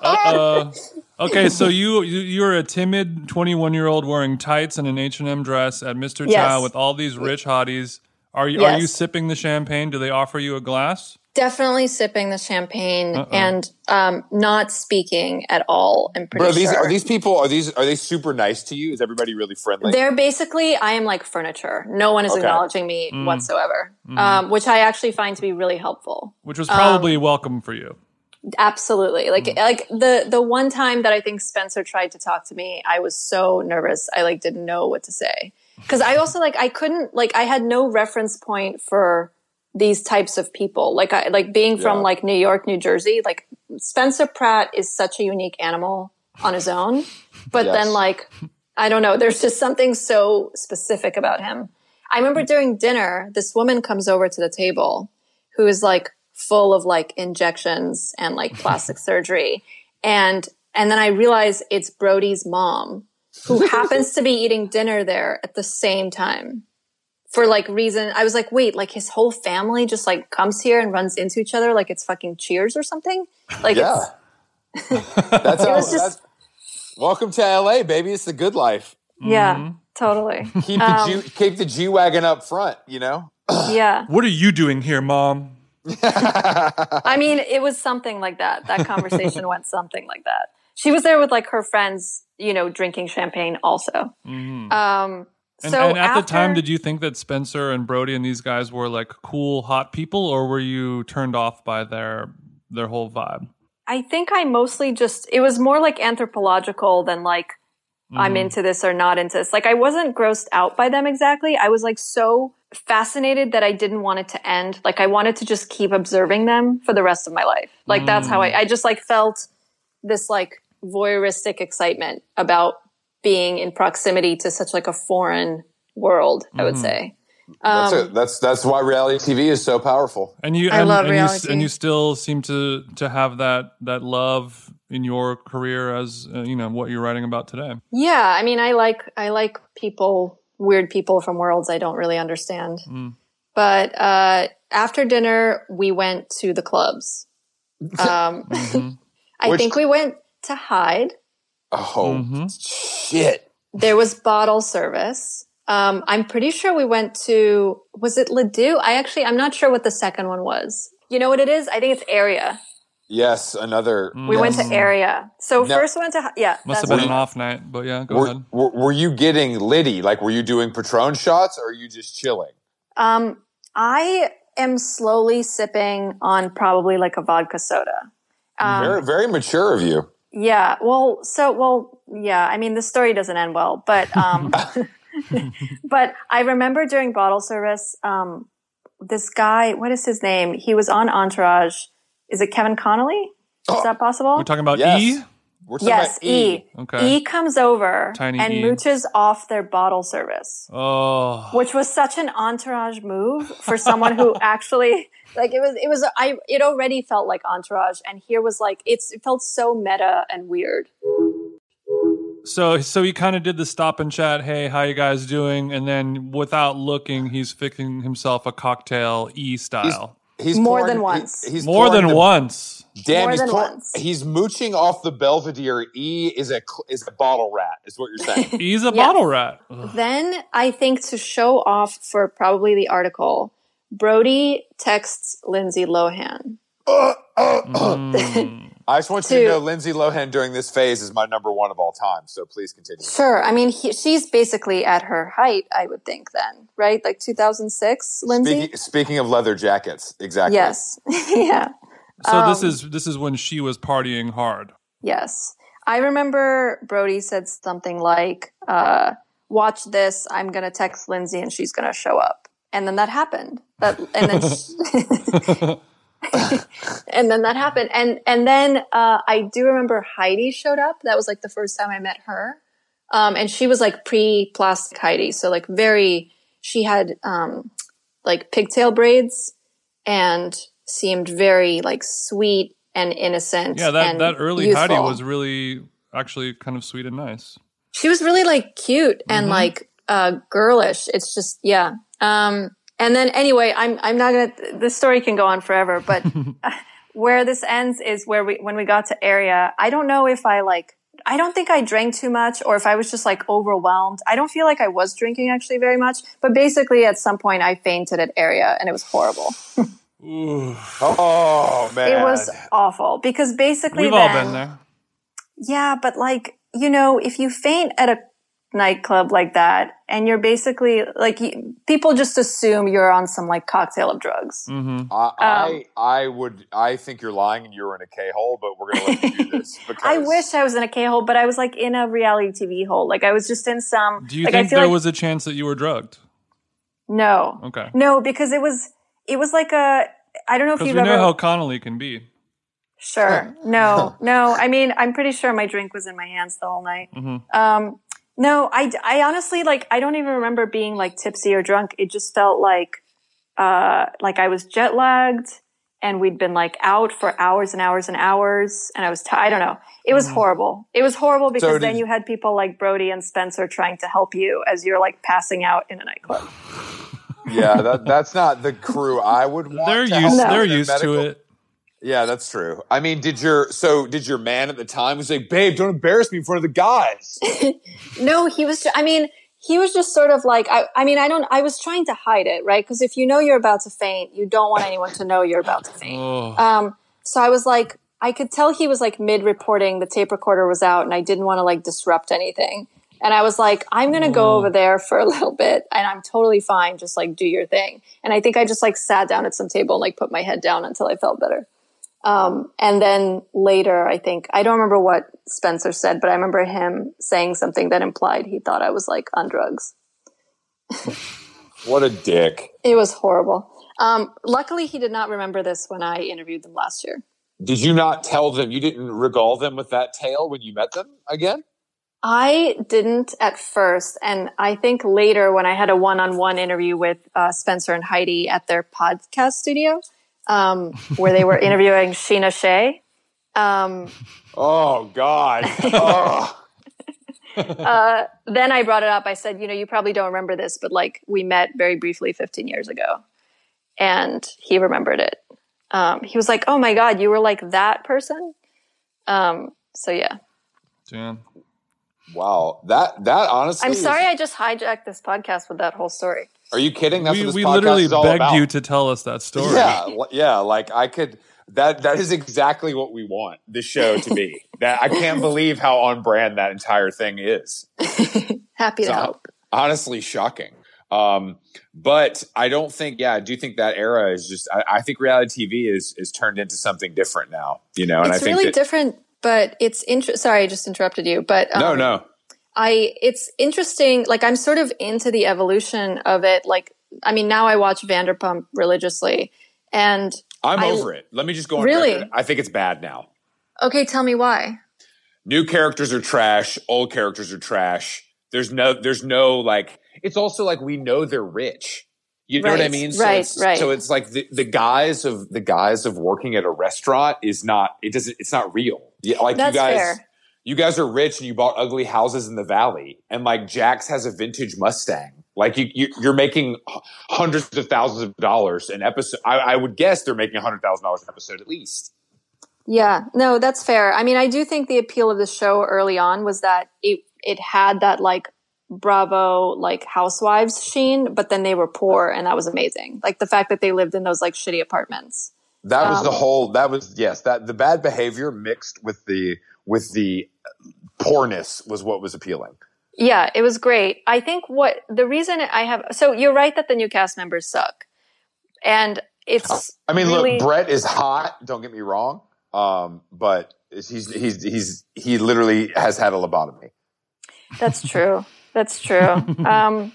beta. uh, okay, so you you're a timid twenty-one-year-old wearing tights and an H and M dress at Mister Yes. Chow with all these rich hotties. Are you, yes. are you sipping the champagne? Do they offer you a glass? Definitely sipping the champagne Uh-oh. and um, not speaking at all. I'm pretty Bro, these, sure. Are these people, are these, are they super nice to you? Is everybody really friendly? They're basically, I am like furniture. No one is okay. acknowledging me mm. whatsoever, mm. Um, which I actually find to be really helpful. Which was probably um, welcome for you. Absolutely. Like, mm. like the, the one time that I think Spencer tried to talk to me, I was so nervous. I like didn't know what to say. Because I also like I couldn't like I had no reference point for these types of people. Like I like being yeah. from like New York, New Jersey, like Spencer Pratt is such a unique animal on his own. But yes. then like I don't know, there's just something so specific about him. I remember during dinner, this woman comes over to the table who is like full of like injections and like plastic surgery. And and then I realize it's Brody's mom. Who happens to be eating dinner there at the same time for like reason. I was like, wait, like his whole family just like comes here and runs into each other. Like it's fucking Cheers or something. Like, yeah, it's, that's, it was just, that's welcome to L A, baby. It's the good life. Yeah, mm-hmm. totally. Keep the um, G, keep the G-Wagon up front, you know? Yeah. What are you doing here, mom? I mean, it was something like that. That conversation went something like that. She was there with like her friends, you know, drinking champagne also. Mm-hmm. Um, and, so and at after, the time, did you think that Spencer and Brody and these guys were like cool, hot people, or were you turned off by their their whole vibe? I think I mostly just, it was more like anthropological than like, mm-hmm. I'm into this or not into this. Like I wasn't grossed out by them exactly. I was like so fascinated that I didn't want it to end. Like I wanted to just keep observing them for the rest of my life. Like mm. that's how I, I just like felt this like, voyeuristic excitement about being in proximity to such like a foreign world, I would mm. say. Um, that's, it. that's that's why reality T V is so powerful. And you, and, I love and reality. You, and you still seem to to have that that love in your career as uh, you know what you're writing about today. Yeah, I mean, I like I like people, weird people from worlds I don't really understand. Mm. But uh, after dinner, we went to the clubs. Um, mm-hmm. I Which, think we went to Hyde. Oh, mm-hmm. shit. There was bottle service. Um, I'm pretty sure we went to, was it Ledoux? I actually, I'm not sure what the second one was. You know what it is? I think it's Area. Yes, another. We yes. went to Area. So now, first we went to, yeah. Must have been an off night, but yeah, go were, ahead. Were, were you getting litty? Like, were you doing Patron shots or are you just chilling? Um, I am slowly sipping on probably like a vodka soda. Um, very, very mature of you. Yeah. Well, so, well, yeah. I mean, the story doesn't end well, but, um, but I remember during bottle service, um, this guy, what is his name? He was on Entourage. Is it Kevin Connolly? Is that possible? We're talking about yes. E? We're talking yes, about E. E. Okay. E comes over Tiny and E. mooches off their bottle service. Oh. Which was such an Entourage move for someone who actually, like, it was, it was, I, it already felt like Entourage. And here was like, it's, it felt so meta and weird. So, so he kind of did the stop and chat, hey, how you guys doing? And then without looking, he's fixing himself a cocktail E style. He's- He's more pouring, than once. He, he's more than the, once. Damn, more he's than pouring, once. He's mooching off the Belvedere. E is a is a bottle rat, is what you're saying. He's a yeah. bottle rat. Ugh. Then I think to show off for probably the article, Brody texts Lindsay Lohan. Uh, uh, mm. I just want you to, to know Lindsay Lohan during this phase is my number one of all time. So please continue. Sure. I mean, he, she's basically at her height, I would think then, right? Like two thousand six, Lindsay? Speaking, speaking of leather jackets. Exactly. Yes. yeah. So um, this is this is when she was partying hard. Yes. I remember Brody said something like, uh, watch this. I'm going to text Lindsay and she's going to show up. And then that happened. That And then... She, and then that happened. And and then uh, I do remember Heidi showed up. That was like the first time I met her. Um, and she was like pre-plastic Heidi. So like very, she had um, like pigtail braids and seemed very like sweet and innocent. Yeah, that, and that early youthful. Heidi was really actually kind of sweet and nice. She was really like cute and mm-hmm. like uh, girlish. It's just, yeah. Um And then anyway, I'm I'm not gonna. This story can go on forever, but where this ends is where we when we got to Area. I don't know if I like. I don't think I drank too much, or if I was just like overwhelmed. I don't feel like I was drinking actually very much, but basically at some point I fainted at Area, and it was horrible. Ooh. Oh man, it was awful because basically we've then, all been there. Yeah, but like you know, if you faint at a nightclub like that and you're basically like people just assume you're on some like cocktail of drugs. Mm-hmm. I, um, I I would I think you're lying and you're in a K-hole, but we're gonna let you do this because I wish I was in a K-hole, but I was like in a reality T V hole. Like I was just in some. Do you like, think there like, was a chance that you were drugged? No. Okay. No, because it was it was like a I don't know if you've we ever know how Connolly can be. Sure. no, no. I mean, I'm pretty sure my drink was in my hands the whole night. Mm-hmm. Um No, I, I honestly, like, I don't even remember being, like, tipsy or drunk. It just felt like, uh, like I was jet lagged and we'd been, like, out for hours and hours and hours. And I was, t- I don't know. It was horrible. It was horrible because so then you had people like Brody and Spencer trying to help you as you're, like, passing out in a nightclub. Yeah, that, that's not the crew I would want they're to used, help. They're used medical. To it. Yeah, that's true. I mean, did your so did your man at the time was like, babe, don't embarrass me in front of the guys? No, he was. I mean, he was just sort of like, I, I mean, I don't. I was trying to hide it, right? Because if you know you're about to faint, you don't want anyone to know you're about to faint. Oh. Um, so I was like, I could tell he was like mid-reporting. The tape recorder was out, and I didn't want to like disrupt anything. And I was like, I'm going to go over there for a little bit and I'm totally fine. Just like do your thing. And I think I just like sat down at some table and like put my head down until I felt better. Um, and then later, I think, I don't remember what Spencer said, but I remember him saying something that implied he thought I was like on drugs. What a dick. It was horrible. Um, luckily he did not remember this when I interviewed them last year. Did you not tell them, you didn't regale them with that tale when you met them again? I didn't at first. And I think later when I had a one-on-one interview with uh, Spencer and Heidi at their podcast studio, Um, where they were interviewing Sheena Shea. Um, oh, God. Oh. uh, then I brought it up. I said, you know, you probably don't remember this, but like we met very briefly fifteen years ago. And he remembered it. Um, he was like, oh, my God, you were like that person? Um, so yeah. Damn. Wow. That that honestly. I'm sorry is... I just hijacked this podcast with that whole story. Are you kidding? That's we, what this we podcast literally is all begged about. You to tell us that story. Yeah, yeah. Like I could. That that is exactly what we want the show to be. That I can't believe how on brand that entire thing is. Happy to help. Honestly, shocking. Um, but I don't think. Yeah, I do think that era is just. I, I think reality T V is is turned into something different now. You know, and it's I think really that, different. But it's interesting. Sorry, I just interrupted you. But um, no, no. I it's interesting. Like I'm sort of into the evolution of it. Like I mean, now I watch Vanderpump religiously, and I'm I, over it. Let me just go on really? record. I think it's bad now. Okay, tell me why. New characters are trash. Old characters are trash. There's no. There's no like. It's also like we know they're rich. You know right, what I mean? So right, it's, right. So it's like the, the guise of the guise of working at a restaurant is not. It doesn't. It's not real. Yeah, like that's you guys. Fair. You guys are rich and you bought ugly houses in the valley, and like Jax has a vintage Mustang. Like you, you you're making hundreds of thousands of dollars an episode. I, I would guess they're making a hundred thousand dollars an episode at least. Yeah, no, that's fair. I mean, I do think the appeal of the show early on was that it it had that like Bravo like housewives sheen, but then they were poor, and that was amazing. Like the fact that they lived in those like shitty apartments. That was um, the whole. That was yes. That the bad behavior mixed with the with the poorness was what was appealing. Yeah, it was great. I think what the reason I have so you're right that the new cast members suck, and it's. I mean, really, look, Brett is hot. Don't get me wrong, um, but he's he's he's he literally has had a lobotomy. That's true. That's true. Um,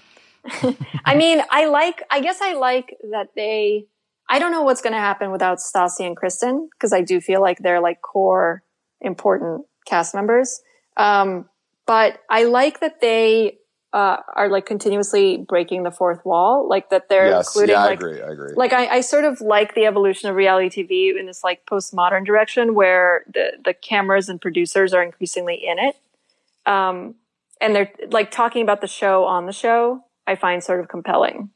I mean, I like. I guess I like that they. I don't know what's going to happen without Stassi and Kristen because I do feel like they're like core important cast members. Um, But I like that they uh, are like continuously breaking the fourth wall, like that they're yes, including. Yeah, I like, agree. I agree. Like I, I sort of like the evolution of reality T V in this like postmodern direction where the the cameras and producers are increasingly in it, um, and they're like talking about the show on the show. I find sort of compelling.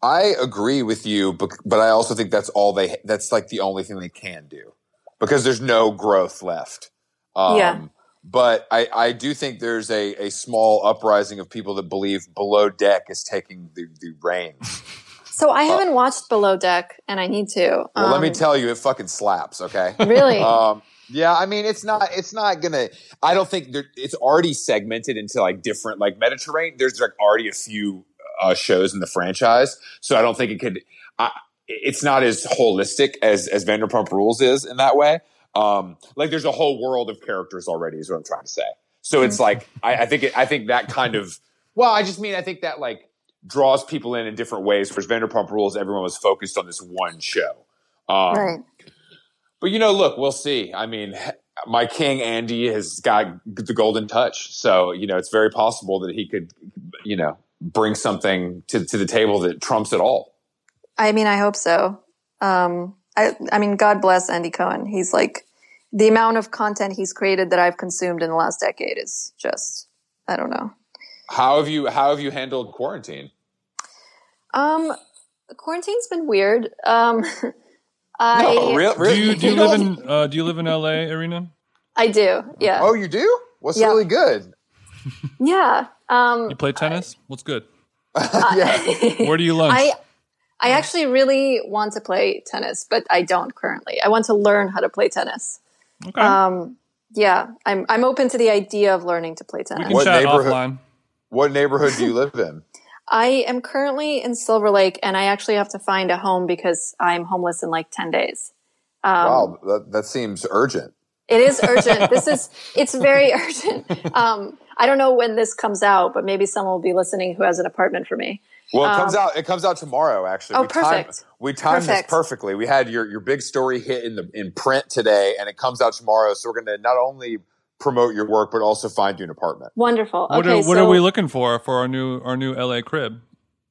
I agree with you, but but I also think that's all they. That's like the only thing they can do because there's no growth left. Um, yeah. But I, I do think there's a, a small uprising of people that believe Below Deck is taking the, the reins. So I haven't uh, watched Below Deck, and I need to. Um, well, let me tell you, it fucking slaps, okay? Really? Um, yeah, I mean, it's not it's not going to – I don't think – it's already segmented into like different – like Mediterranean, there's like already a few uh, shows in the franchise. So I don't think it could – it's not as holistic as, as Vanderpump Rules is in that way. Um, like there's a whole world of characters already is what I'm trying to say. So it's like, I, I think, it, I think that kind of, well, I just mean, I think that like draws people in in different ways. Whereas Vanderpump Rules, everyone was focused on this one show. Um, right. But you know, look, we'll see. I mean, my king, Andy, has got the golden touch. So, you know, it's very possible that he could, you know, bring something to, to the table that trumps it all. I mean, I hope so. Um, I, I mean, God bless Andy Cohen. He's like the amount of content he's created that I've consumed in the last decade is just, I don't know. How have you, how have you handled quarantine? Um, quarantine's been weird. Um, I, no, real, real, do you, do you live in, uh, do you live in L A, Irina? I do. Yeah. Oh, you do? What's yeah. really good? Yeah. Um, you play tennis? I, What's good? Uh, yeah. Where do you lunch? I, I actually really want to play tennis, but I don't currently. I want to learn how to play tennis. Okay. Um, yeah, I'm I'm open to the idea of learning to play tennis. We can what chat neighborhood? Offline. What neighborhood do you live in? I am currently in Silver Lake, and I actually have to find a home because I'm homeless in like ten days. Um, wow, that, that seems urgent. It is urgent. This is it's very urgent. Um, I don't know when this comes out, but maybe someone will be listening who has an apartment for me. Well, it um, comes out. It comes out tomorrow. Actually, oh, we perfect. Time, we timed perfect. this perfectly. We had your, your big story hit in the in print today, and it comes out tomorrow. So we're going to not only promote your work, but also find you an apartment. Wonderful. Okay, what are, what so are we looking for for our new our new L A crib?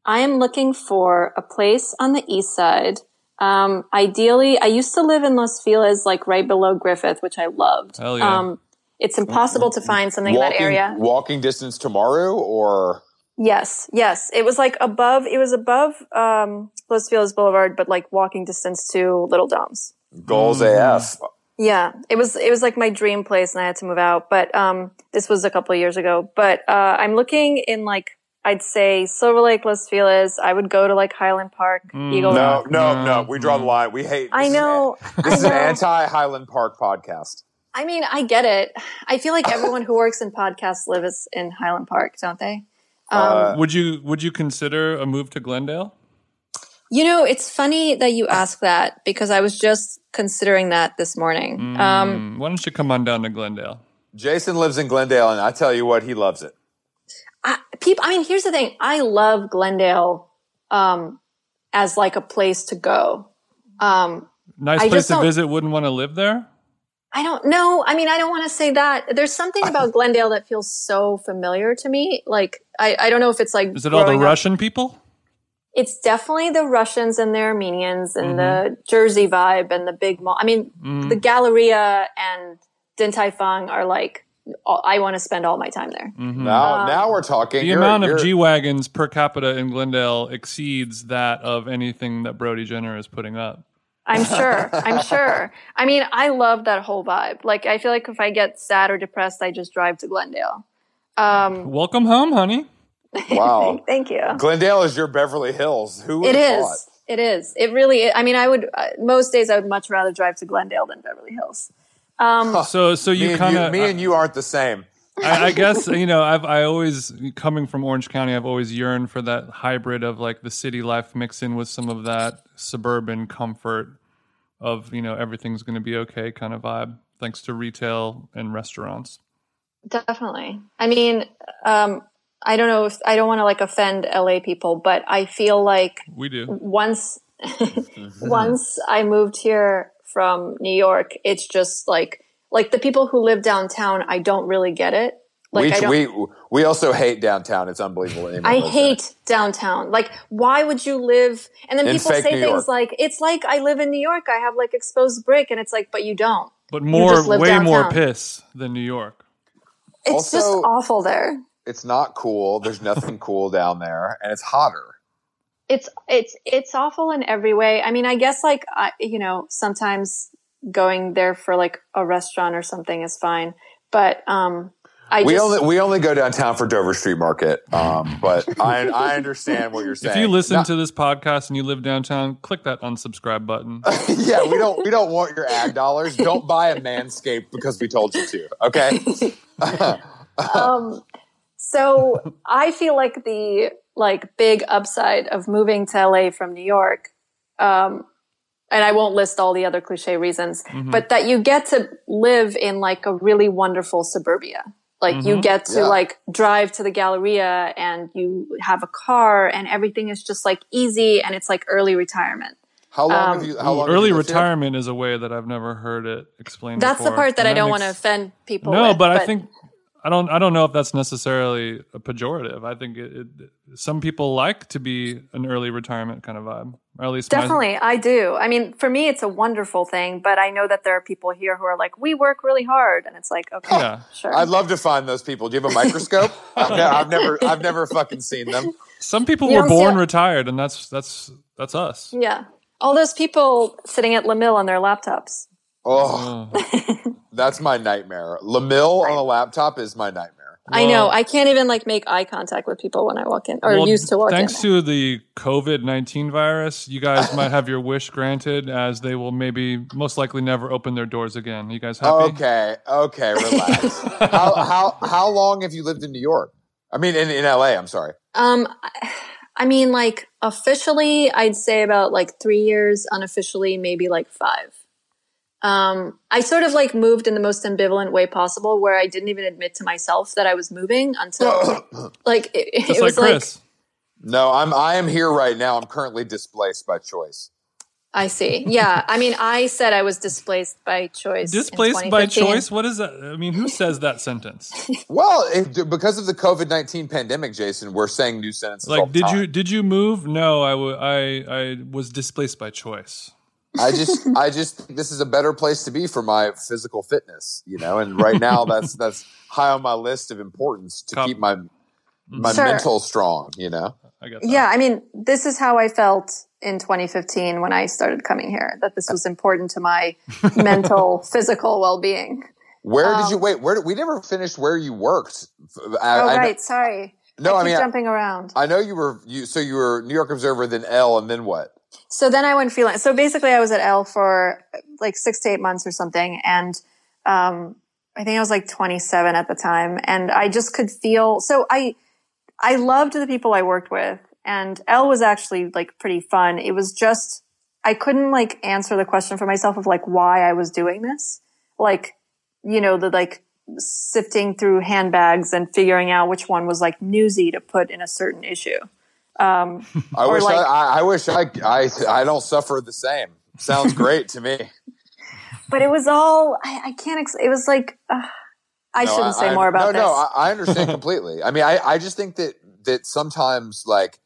I am looking for a place on the east side. Um, ideally, I used to live in Los Feliz, like right below Griffith, which I loved. Hell yeah. Um, it's impossible to find something walking, in that area. Walking distance tomorrow, or. Yes, yes. It was like above, it was above um, Los Feliz Boulevard, but like walking distance to Little Dom's. Goals mm. A F. Yeah, it was, it was like my dream place and I had to move out. But, um, this was a couple of years ago, but, uh, I'm looking in like, I'd say Silver Lake, Los Feliz. I would go to like Highland Park, mm. Eagle no, Rock. No, no, no. We draw the line. We hate. I know. An, this I is know. an anti-Highland Park podcast. I mean, I get it. I feel like everyone who works in podcasts lives in Highland Park, don't they? Um, uh, would you Would you consider a move to Glendale? You know, it's funny that you ask that because I was just considering that this morning. Mm, um, why don't you come on down to Glendale? Jason lives in Glendale, and I tell you what, he loves it. I, people, I mean, here's the thing. I love Glendale um, as like a place to go. Um, nice I place to visit. Wouldn't want to live there? I don't know. I mean, I don't want to say that. There's something about Glendale that feels so familiar to me. Like, I, I don't know if it's like. Is it all the Russian up. people? It's definitely the Russians and the Armenians and mm-hmm. the Jersey vibe and the big mall. I mean, mm. the Galleria and Din Tai Fung are like. I want to spend all my time there. Mm-hmm. Now, um, now we're talking. The you're, amount you're, of G-Wagons per capita in Glendale exceeds that of anything that Brody Jenner is putting up. I'm sure. I'm sure. I mean, I love that whole vibe. Like, I feel like if I get sad or depressed, I just drive to Glendale. Um, Welcome home, honey. Wow. Thank you. Glendale is your Beverly Hills. Who would have thought? It is. It really is. I mean, I would, uh, most days I would much rather drive to Glendale than Beverly Hills. Um, so, so you kind of me and you aren't the same. I, I guess you know. I've I always coming from Orange County. I've always yearned for that hybrid of like the city life mixed in with some of that suburban comfort of you know everything's going to be okay kind of vibe. Thanks to retail and restaurants. Definitely. I mean, um, I don't know if I don't want to like offend L A people, but I feel like we do. Once, once I moved here. From New York, it's just like like the people who live downtown. I don't really get it. Like we I don't, we, we also hate downtown. It's unbelievable. I hate that. downtown. Like, why would you live? And then in people say New things York. like, "It's like I live in New York. I have like exposed brick," and it's like, but you don't. But more, you just live way downtown. More piss than New York. It's also, just awful there. It's not cool. There's nothing cool down there, and it's hotter. It's, it's, it's awful in every way. I mean, I guess like, I, you know, sometimes going there for like a restaurant or something is fine, but, um, I we just, only, we only go downtown for Dover Street Market. Um, but I, I understand what you're saying. If you listen Not, to this podcast and you live downtown, click that unsubscribe button. Yeah. We don't, we don't want your ad dollars. Don't buy a Manscaped because we told you to. Okay. um, so I feel like the, like big upside of moving to L A from New York. Um, and I won't list all the other cliche reasons, mm-hmm. but that you get to live in like a really wonderful suburbia. Like mm-hmm. you get to yeah. like drive to the Galleria and you have a car and everything is just like easy. And it's like early retirement. How long um, have you, how long early have you retirement is a way that I've never heard it explained. That's before. the part that and I don't want to offend people. No, with, but, but I think, I don't. I don't know if that's necessarily a pejorative. I think it, it, some people like to be an early retirement kind of vibe, or at least definitely my... I do. I mean, for me, it's a wonderful thing. But I know that there are people here who are like, we work really hard, and it's like, okay, yeah. sure. I'd love to find those people. Do you have a microscope? I've, never, I've never, I've never fucking seen them. Some people you were born see... retired, and that's that's that's us. Yeah, all those people sitting at LaMille on their laptops. Oh, that's my nightmare. LaMille right. on a laptop is my nightmare. Well, I know. I can't even like make eye contact with people when I walk in, or well, used to walk thanks in. Thanks to the COVID nineteen virus, you guys might have your wish granted, as they will maybe most likely never open their doors again. You guys happy? Okay, okay, relax. how how how long have you lived in New York? I mean, in in L A. I'm sorry. Um, I mean, like officially, I'd say about like three years. Unofficially, maybe like five. Um, I sort of like moved in the most ambivalent way possible, where I didn't even admit to myself that I was moving until like it, it was like, Chris. like no, I'm, I am here right now. I'm currently displaced by choice. I see. Yeah. I mean, I said I was displaced by choice. Displaced by choice. What is that? I mean, who says that sentence? Well, if, because of the COVID nineteen pandemic, Jason, we're saying new sentences. Like, all the did time. you, did you move? No, I, w- I, I was displaced by choice. I just, I just, this is a better place to be for my physical fitness, you know. And right now, that's that's high on my list of importance to Cop. keep my my sure. mental strong, you know. I get that. Yeah, I mean, this is how I felt in twenty fifteen when I started coming here, that this was important to my mental, physical well-being. Where um, did you wait? Where did, we never finished where you worked. I, oh, I, right. I, Sorry. No, I, I keep mean, jumping I, around. I know you were, you, so you were New York Observer, then Elle, and then what? So then I went freelance. So basically I was at Elle for like six to eight months or something. And, um, I think I was like twenty-seven at the time, and I just could feel, so I, I loved the people I worked with. And Elle was actually like pretty fun. It was just, I couldn't like answer the question for myself of like why I was doing this. Like, you know, the like sifting through handbags and figuring out which one was like newsy to put in a certain issue. Um, I, or, wish like, I, I wish I, I, I don't suffer the same. Sounds great to me. But it was all, I, I can't, ex- it was like, uh, I no, shouldn't I, say I, more about no, this. No, no, I, I understand completely. I mean, I, I just think that, that sometimes like,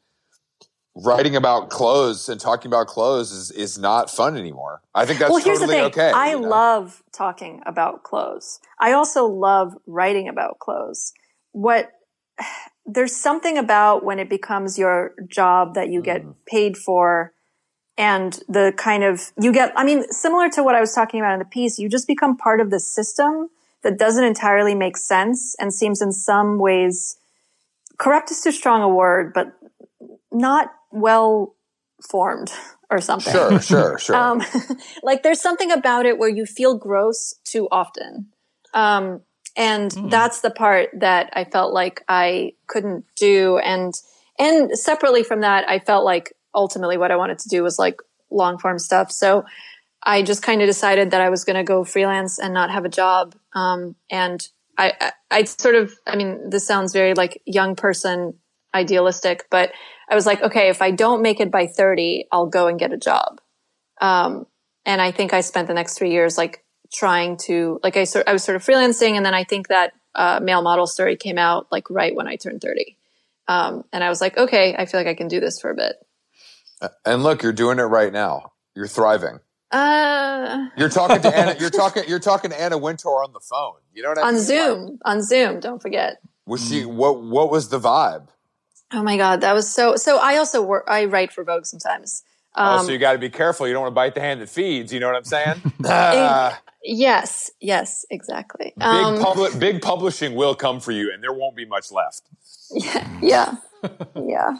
writing about clothes and talking about clothes is, is not fun anymore. I think that's well, here's totally the thing. Okay. I you know? love talking about clothes. I also love writing about clothes. What there's something about when it becomes your job that you get mm. paid for, and the kind of you get, I mean, similar to what I was talking about in the piece, you just become part of the system that doesn't entirely make sense and seems in some ways, corrupt is too strong a word, but not well formed or something. Sure, sure, sure. Um, like there's something about it where you feel gross too often. Um, and mm. that's the part that I felt like I couldn't do. And, and separately from that, I felt like ultimately what I wanted to do was like long form stuff. So I just kind of decided that I was going to go freelance and not have a job. Um, and I, I, I sort of, I mean, this sounds very like young person idealistic, but I was like, okay, if I don't make it by thirty, I'll go and get a job. Um, and I think I spent the next three years, like trying to, like I sort, I was sort of freelancing. And then I think that, uh, male model story came out like right when I turned thirty. Um, and I was like, okay, I feel like I can do this for a bit. And look, you're doing it right now. You're thriving. Uh, you're talking to Anna, you're talking, you're talking to Anna Wintour on the phone. You know what I mean? On Zoom, like, on Zoom. Don't forget. Was she, what, what was the vibe? Oh my God, that was so, so I also work, I write for Vogue sometimes. Um, oh, so you got to be careful. You don't want to bite the hand that feeds. You know what I'm saying? uh, yes, yes, exactly. Big, um, public, big publishing will come for you and there won't be much left. Yeah, yeah, yeah.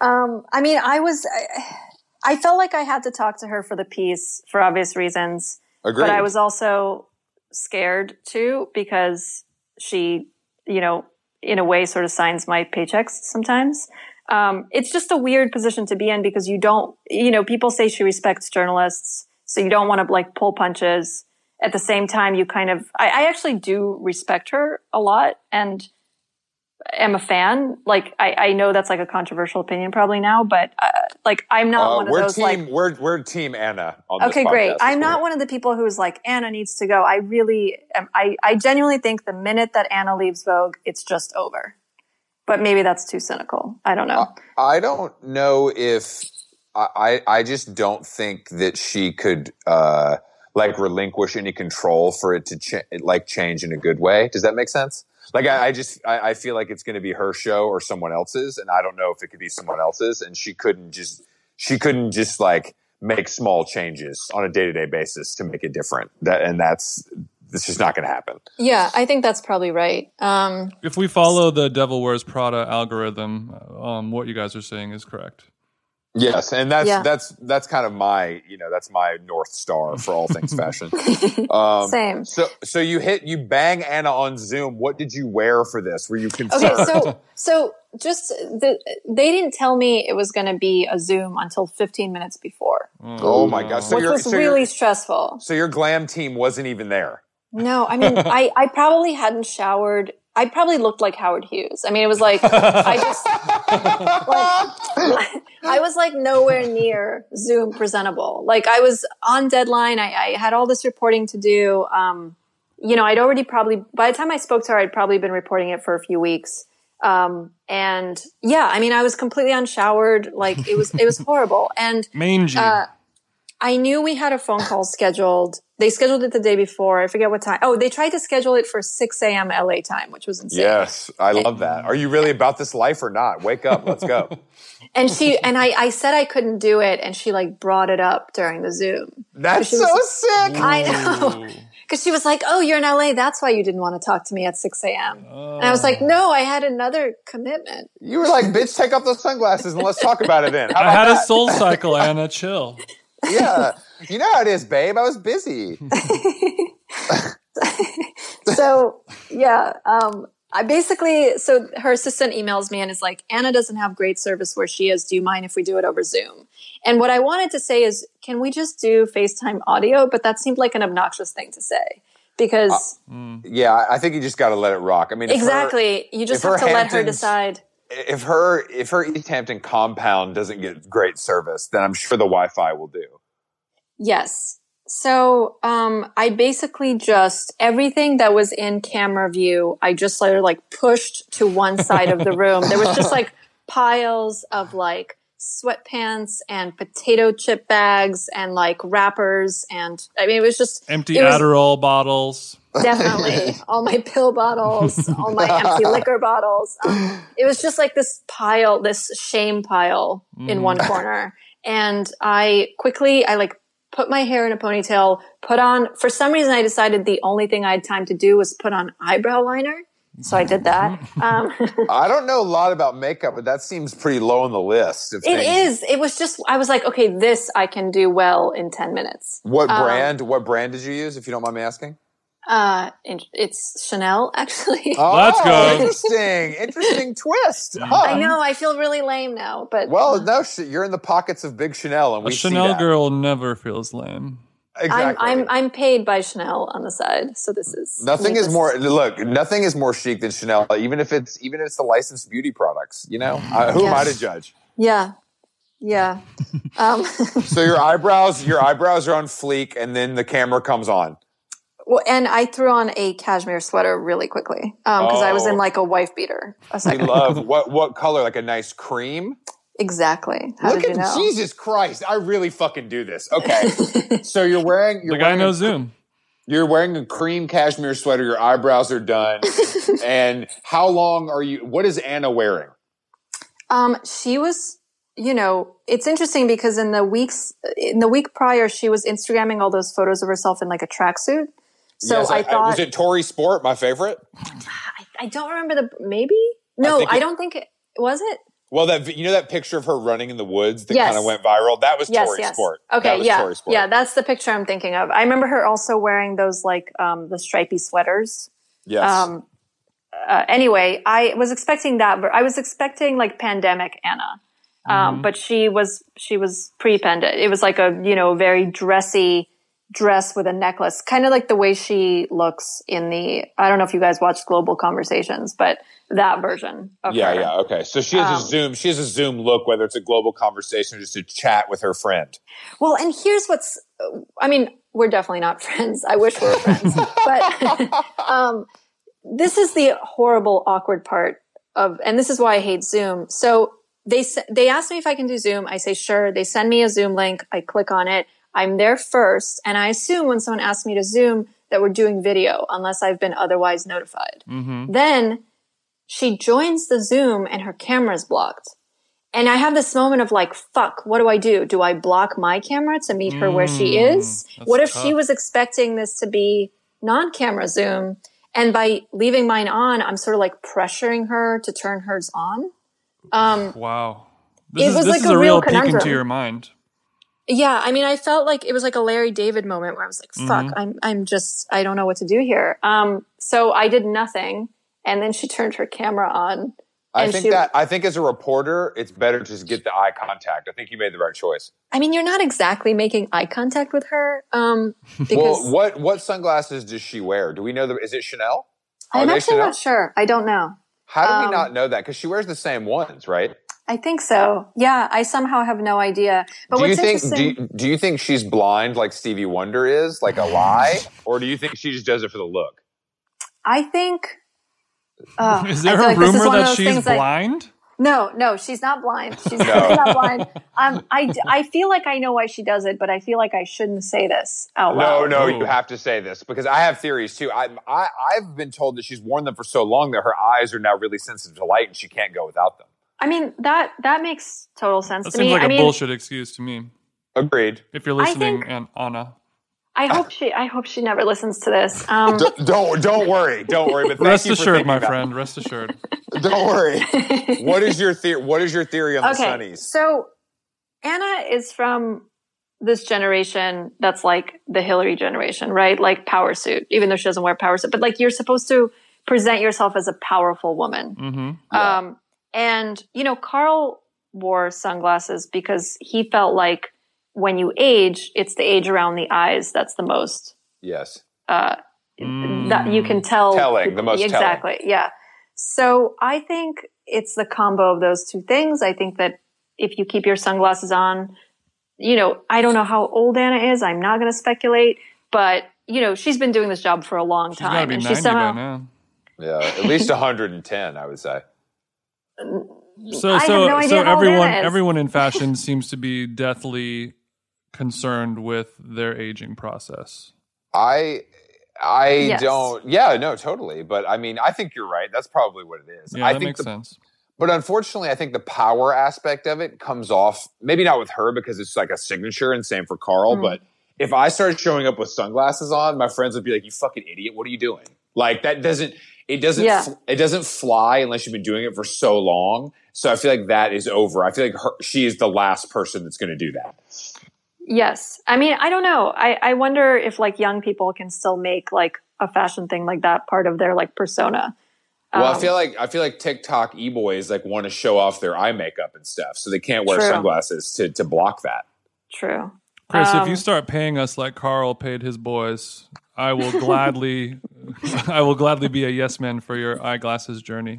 Um, I mean, I was, I, I felt like I had to talk to her for the piece for obvious reasons. Agreed. But I was also scared too because she, you know, in a way sort of signs my paychecks sometimes. Um, it's just a weird position to be in because you don't, you know, people say she respects journalists, so you don't want to like pull punches. At the same time, you kind of, I, I actually do respect her a lot and am a fan. Like, I, I know that's like a controversial opinion probably now, but uh, like, I'm not uh, one of those team, like. We're, we're team Anna on this podcast. Okay, great. I'm not one of the people who's like, Anna needs to go. I really am. I, I genuinely think the minute that Anna leaves Vogue, it's just over. But maybe that's too cynical. I don't know. I, I don't know if, I, I just don't think that she could uh, like relinquish any control for it to ch- like change in a good way. Does that make sense? Like, I, I just, I, I feel like it's going to be her show or someone else's, and I don't know if it could be someone else's, and she couldn't just, she couldn't just, like, make small changes on a day-to-day basis to make it different, that, and that's, it's just not going to happen. Yeah, I think that's probably right. Um, if we follow the Devil Wears Prada algorithm, um, what you guys are saying is correct. Yes, and that's yeah. that's that's kind of my, you know, that's my north star for all things fashion. Um, Same. So so you hit you bang Anna on Zoom. What did you wear for this? Were you concerned? Okay, so so just the, they didn't tell me it was going to be a Zoom until fifteen minutes before. Mm. Oh my gosh, so which was so really stressful. So your glam team wasn't even there. No, I mean, I I probably hadn't showered. I probably looked like Howard Hughes. I mean, it was like, I just, like, I was like nowhere near Zoom presentable. Like I was on deadline. I, I had all this reporting to do. Um, you know, I'd already probably, by the time I spoke to her, I'd probably been reporting it for a few weeks. Um, and yeah, I mean, I was completely unshowered. Like it was, it was horrible. And, Mangy. Uh, I knew we had a phone call scheduled. They scheduled it the day before. I forget what time. Oh, they tried to schedule it for six a.m. L A time, which was insane. Yes, I and, love that. Are you really about this life or not? Wake up. Let's go. And she and I, I said I couldn't do it, and she like brought it up during the Zoom. That's so like, sick. I know. Because she was like, oh, you're in L A. That's why you didn't want to talk to me at six a.m. Oh. And I was like, no, I had another commitment. You were like, bitch, take off those sunglasses and let's talk about it then. How about I had that? A soul cycle, Anna. Chill. Yeah. You know how it is, babe. I was busy. So, yeah. Um, I basically, so her assistant emails me and is like, Anna doesn't have great service where she is. Do you mind if we do it over Zoom? And what I wanted to say is, can we just do FaceTime audio? But that seemed like an obnoxious thing to say because. Uh, mm. Yeah, I think you just got to let it rock. I mean, exactly. Her, you just have to Hamptons, let her decide. If her if her East Hampton compound doesn't get great service, then I'm sure the Wi-Fi will do. Yes. So um, I basically just everything that was in camera view, I just later like pushed to one side of the room. There was just like piles of like. Sweatpants and potato chip bags and like wrappers and I mean it was just empty was Adderall bottles. Definitely. All my pill bottles, all my empty liquor bottles. Um, it was just like this pile, this shame pile mm. in one corner. And I quickly I like put my hair in a ponytail, put on for some reason I decided the only thing I had time to do was put on eyebrow liner. So I did that. Um, I don't know a lot about makeup, but that seems pretty low on the list. It things. Is. It was just, I was like, okay, this I can do well in ten minutes. What um, brand, what brand did you use, if you don't mind me asking? Uh, it's Chanel, actually. Oh, let's go. Interesting. Interesting twist. Huh. I know. I feel really lame now, but. Well, no, you're in the pockets of big Chanel. And we a Chanel see that. Girl never feels lame. Exactly. I'm, I'm I'm paid by Chanel on the side, so this is nothing is more. Look, nothing is more chic than Chanel, even if it's even if it's the licensed beauty products. You know, I, who yeah. am I to judge? Yeah, yeah. um. So your eyebrows, your eyebrows are on fleek, and then the camera comes on. Well, and I threw on a cashmere sweater really quickly because um, oh. I was in like a wife beater. A we love what what color? Like a nice cream. Exactly. How Look at you know? Jesus Christ! I really fucking do this. Okay, so you're wearing you're the guy wearing knows a, Zoom. You're wearing a cream cashmere sweater. Your eyebrows are done. And how long are you? What is Anna wearing? Um, she was. You know, it's interesting because in the weeks in the week prior, she was Instagramming all those photos of herself in like a tracksuit. So yes, I, I thought, was it Tory Sport? My favorite. I, I don't remember the maybe. No, I, I it, don't think it was it. Well, that you know that picture of her running in the woods that yes. kind of went viral? That was yes, Tory yes. Sport. Okay, that was yeah. Tory Sport. Yeah, that's the picture I'm thinking of. I remember her also wearing those, like, um, the stripy sweaters. Yes. Um, uh, anyway, I was expecting that. But I was expecting, like, pandemic Anna. Um, mm-hmm. But she was she was pre-pandemic. It was like a, you know, very dressy dress with a necklace. Kind of like the way she looks in the – I don't know if you guys watched Global Conversations, but – that version of yeah, her. Yeah, okay. So she has um, a Zoom. She has a Zoom look, whether it's a global conversation or just a chat with her friend. Well, and here's what's – I mean, we're definitely not friends. I wish we were friends. But um, this is the horrible, awkward part of – and this is why I hate Zoom. So they they asked me if I can do Zoom. I say, sure. They send me a Zoom link. I click on it. I'm there first. And I assume when someone asks me to Zoom that we're doing video unless I've been otherwise notified. Mm-hmm. Then – she joins the Zoom and her camera's blocked. And I have this moment of like, fuck, what do I do? Do I block my camera to meet her mm, where she is? What if tough. She was expecting this to be non-camera Zoom? And by leaving mine on, I'm sort of like pressuring her to turn hers on. Um, wow. This it is, was this like is a, a real peek into your mind. Yeah. I mean, I felt like it was like a Larry David moment where I was like, fuck, mm-hmm. I'm, I'm just, I don't know what to do here. Um, so I did nothing. And then she turned her camera on. I think she, that I think as a reporter, it's better to just get the eye contact. I think you made the right choice. I mean, you're not exactly making eye contact with her. Um, because well, what what sunglasses does she wear? Do we know the? Is it Chanel? Are I'm actually Chanel? Not sure. I don't know. How do um, we not know that? Because she wears the same ones, right? I think so. Yeah, I somehow have no idea. But do what's you think, interesting? Do you, do you think she's blind, like Stevie Wonder is, like a lie, or do you think she just does it for the look? I think. Oh, is there a like rumor that she's blind? I, No, no, she's not blind. She's, no. she's not blind. Um, I, I feel like I know why she does it, but I feel like I shouldn't say this out loud. No, no, Ooh. You have to say this because I have theories too. I, I, I've been told that she's worn them for so long that her eyes are now really sensitive to light and she can't go without them. I mean, that that makes total sense that to me. That seems like I a mean, bullshit excuse to me. Agreed. If you're listening, think, and Anna. I hope she I hope she never listens to this. Um, D- don't don't worry. Don't worry. But thank Rest you assured, for my about friend. It. Rest assured. Don't worry. What is your theory? What is your theory on okay, the Sunnies? So Anna is from this generation that's like the Hillary generation, right? Like power suit, even though she doesn't wear power suit. But like you're supposed to present yourself as a powerful woman. Mm-hmm. Yeah. Um, and, you know, Carl wore sunglasses because he felt like when you age, it's the age around the eyes that's the most. Yes. Uh, mm. That you can tell. Telling, the most exactly, telling. Yeah. So I think it's the combo of those two things. I think that if you keep your sunglasses on, you know, I don't know how old Anna is. I'm not going to speculate. But, you know, she's been doing this job for a long she's time. She's got to be ninety somehow, by now. Yeah, at least one hundred ten, I would say. So, so, no so everyone, everyone in fashion seems to be deathly concerned with their aging process. I, I yes. don't. Yeah, no, totally. But I mean, I think you're right. That's probably what it is. Yeah, I that think makes the, sense. But unfortunately, I think the power aspect of it comes off. Maybe not with her because it's like a signature, and same for Carl. Mm. But if I started showing up with sunglasses on, my friends would be like, "You fucking idiot! What are you doing?" Like that doesn't. It doesn't yeah. it doesn't fly unless you've been doing it for so long. So I feel like that is over. I feel like her, she is the last person that's going to do that. Yes. I mean, I don't know. I, I wonder if like young people can still make like a fashion thing like that part of their like persona. Well, um, I feel like I feel like TikTok e-boys like want to show off their eye makeup and stuff. So they can't wear true. sunglasses to, to block that. True. Chris, um, if you start paying us like Carl paid his boys, I will gladly I will gladly be a yes man for your eyeglasses journey.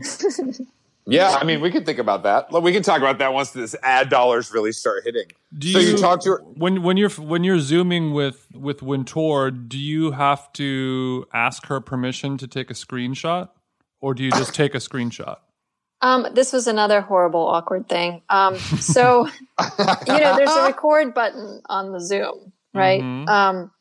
Yeah, I mean, we can think about that. We can talk about that once this ad dollars really start hitting. Do so you, you talk to her- when when you're when you're zooming with with Wintour, do you have to ask her permission to take a screenshot or do you just take a screenshot? Um, this was another horrible, awkward thing. Um, so, you know, there's a record button on the Zoom, right? Mm-hmm. Um,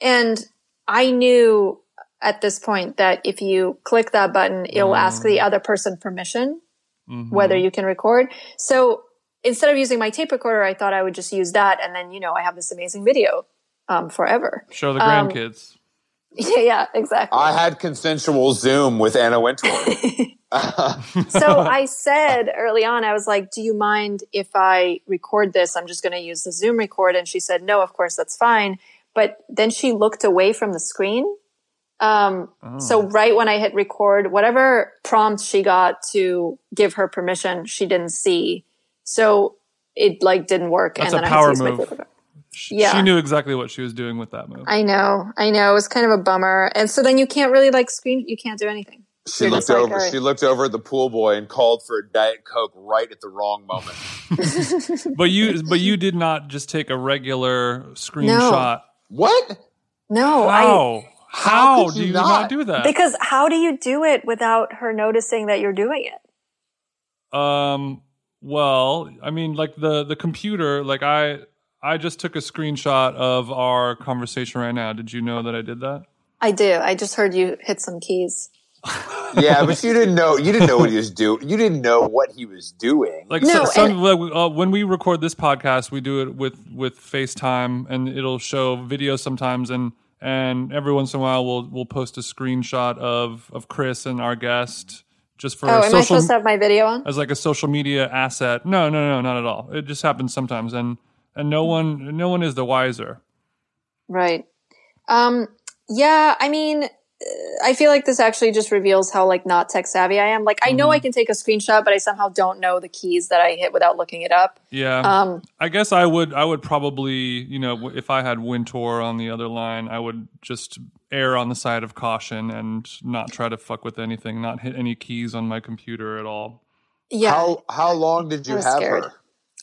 and I knew at this point that if you click that button, it'll mm-hmm. ask the other person permission, mm-hmm. whether you can record. So instead of using my tape recorder, I thought I would just use that. And then, you know, I have this amazing video um, forever. Show the grandkids. Um, yeah, yeah, exactly. I had consensual Zoom with Anna Wintour. So I said early on, I was like, do you mind if I record this? I'm just going to use the Zoom record. And she said, no, of course, that's fine. But then she looked away from the screen. Um, oh. So right when I hit record, whatever prompt she got to give her permission, she didn't see. So it like didn't work. That's and then a power I move. She, yeah. she knew exactly what she was doing with that move. I know. I know. It was kind of a bummer. And so then you can't really like screen. You can't do anything. She You're looked like, over. Right. She looked over at the pool boy and called for a Diet Coke right at the wrong moment. But you, but you did not just take a regular screenshot. No. What? No. How? I, how how do you not? not do that? Because how do you do it without her noticing that you're doing it? Um. Well, I mean, like the the computer. Like I, I just took a screenshot of our conversation right now. Did you know that I did that? I do. I just heard you hit some keys. Yeah, but you didn't know. You didn't know what he was doing. You didn't know what he was doing. Like no, so, some, like, uh, when we record this podcast, we do it with, with FaceTime, and it'll show video sometimes, and and every once in a while, we'll we'll post a screenshot of, of Chris and our guest just for. Oh, social, am I supposed to have my video on as like a social media asset? No, no, no, not at all. It just happens sometimes, and and no one no one is the wiser. Right. Um. Yeah. I mean. I feel like this actually just reveals how like not tech savvy I am. Like I know mm-hmm. I can take a screenshot, but I somehow don't know the keys that I hit without looking it up. Yeah. Um, I guess I would, I would probably, you know, if I had Wintour on the other line, I would just err on the side of caution and not try to fuck with anything, not hit any keys on my computer at all. Yeah. How, how long did you have scared. her?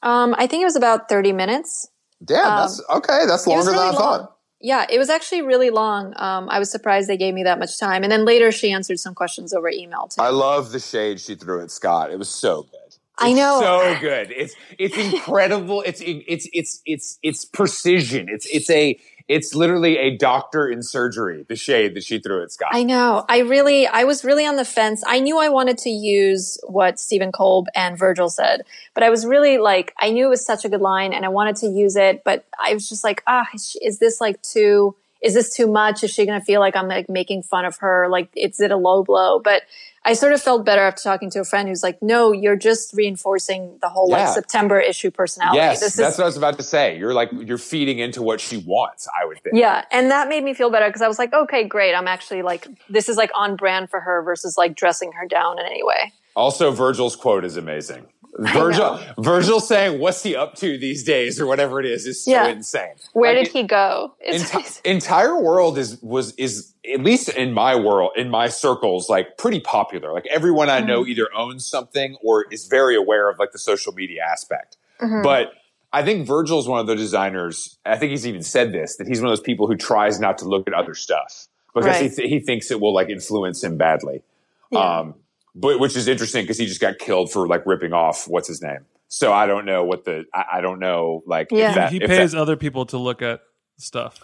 Um, I think it was about thirty minutes. Damn. Um, that's okay. That's longer really than I long. thought. Yeah, it was actually really long. Um, I was surprised they gave me that much time. And then later she answered some questions over email, too. I love the shade she threw at Scott. It was so good. I know. So good. It's it's incredible. It's it's it's it's it's precision. It's it's a it's literally a doctor in surgery. The shade that she threw at Scott. I know. I really I was really on the fence. I knew I wanted to use what Steven Kolb and Virgil said, but I was really like I knew it was such a good line and I wanted to use it, but I was just like, ah, oh, is this like too? Is this too much? Is she going to feel like I'm like making fun of her? Like, is it a low blow? But I sort of felt better after talking to a friend who's like, no, you're just reinforcing the whole yeah. like September issue personality. Yes, this that's is- what I was about to say. You're like, you're feeding into what she wants, I would think. Yeah. And that made me feel better because I was like, okay, great. I'm actually like, this is like on brand for her versus like dressing her down in any way. Also, Virgil's quote is amazing. Virgil Virgil saying, what's he up to these days or whatever it is, is so yeah. insane. Where like, did he go? Enti- entire world is, was, is at least in my world, in my circles, like pretty popular. Like everyone I mm-hmm. know either owns something or is very aware of like the social media aspect. Mm-hmm. But I think Virgil's one of the designers. I think he's even said this, that he's one of those people who tries not to look at other stuff because right. he, th- he thinks it will like influence him badly. Yeah. Um, But which is interesting because he just got killed for like ripping off what's his name. So I don't know what the I, I don't know like yeah. if that, he if pays that, other people to look at stuff.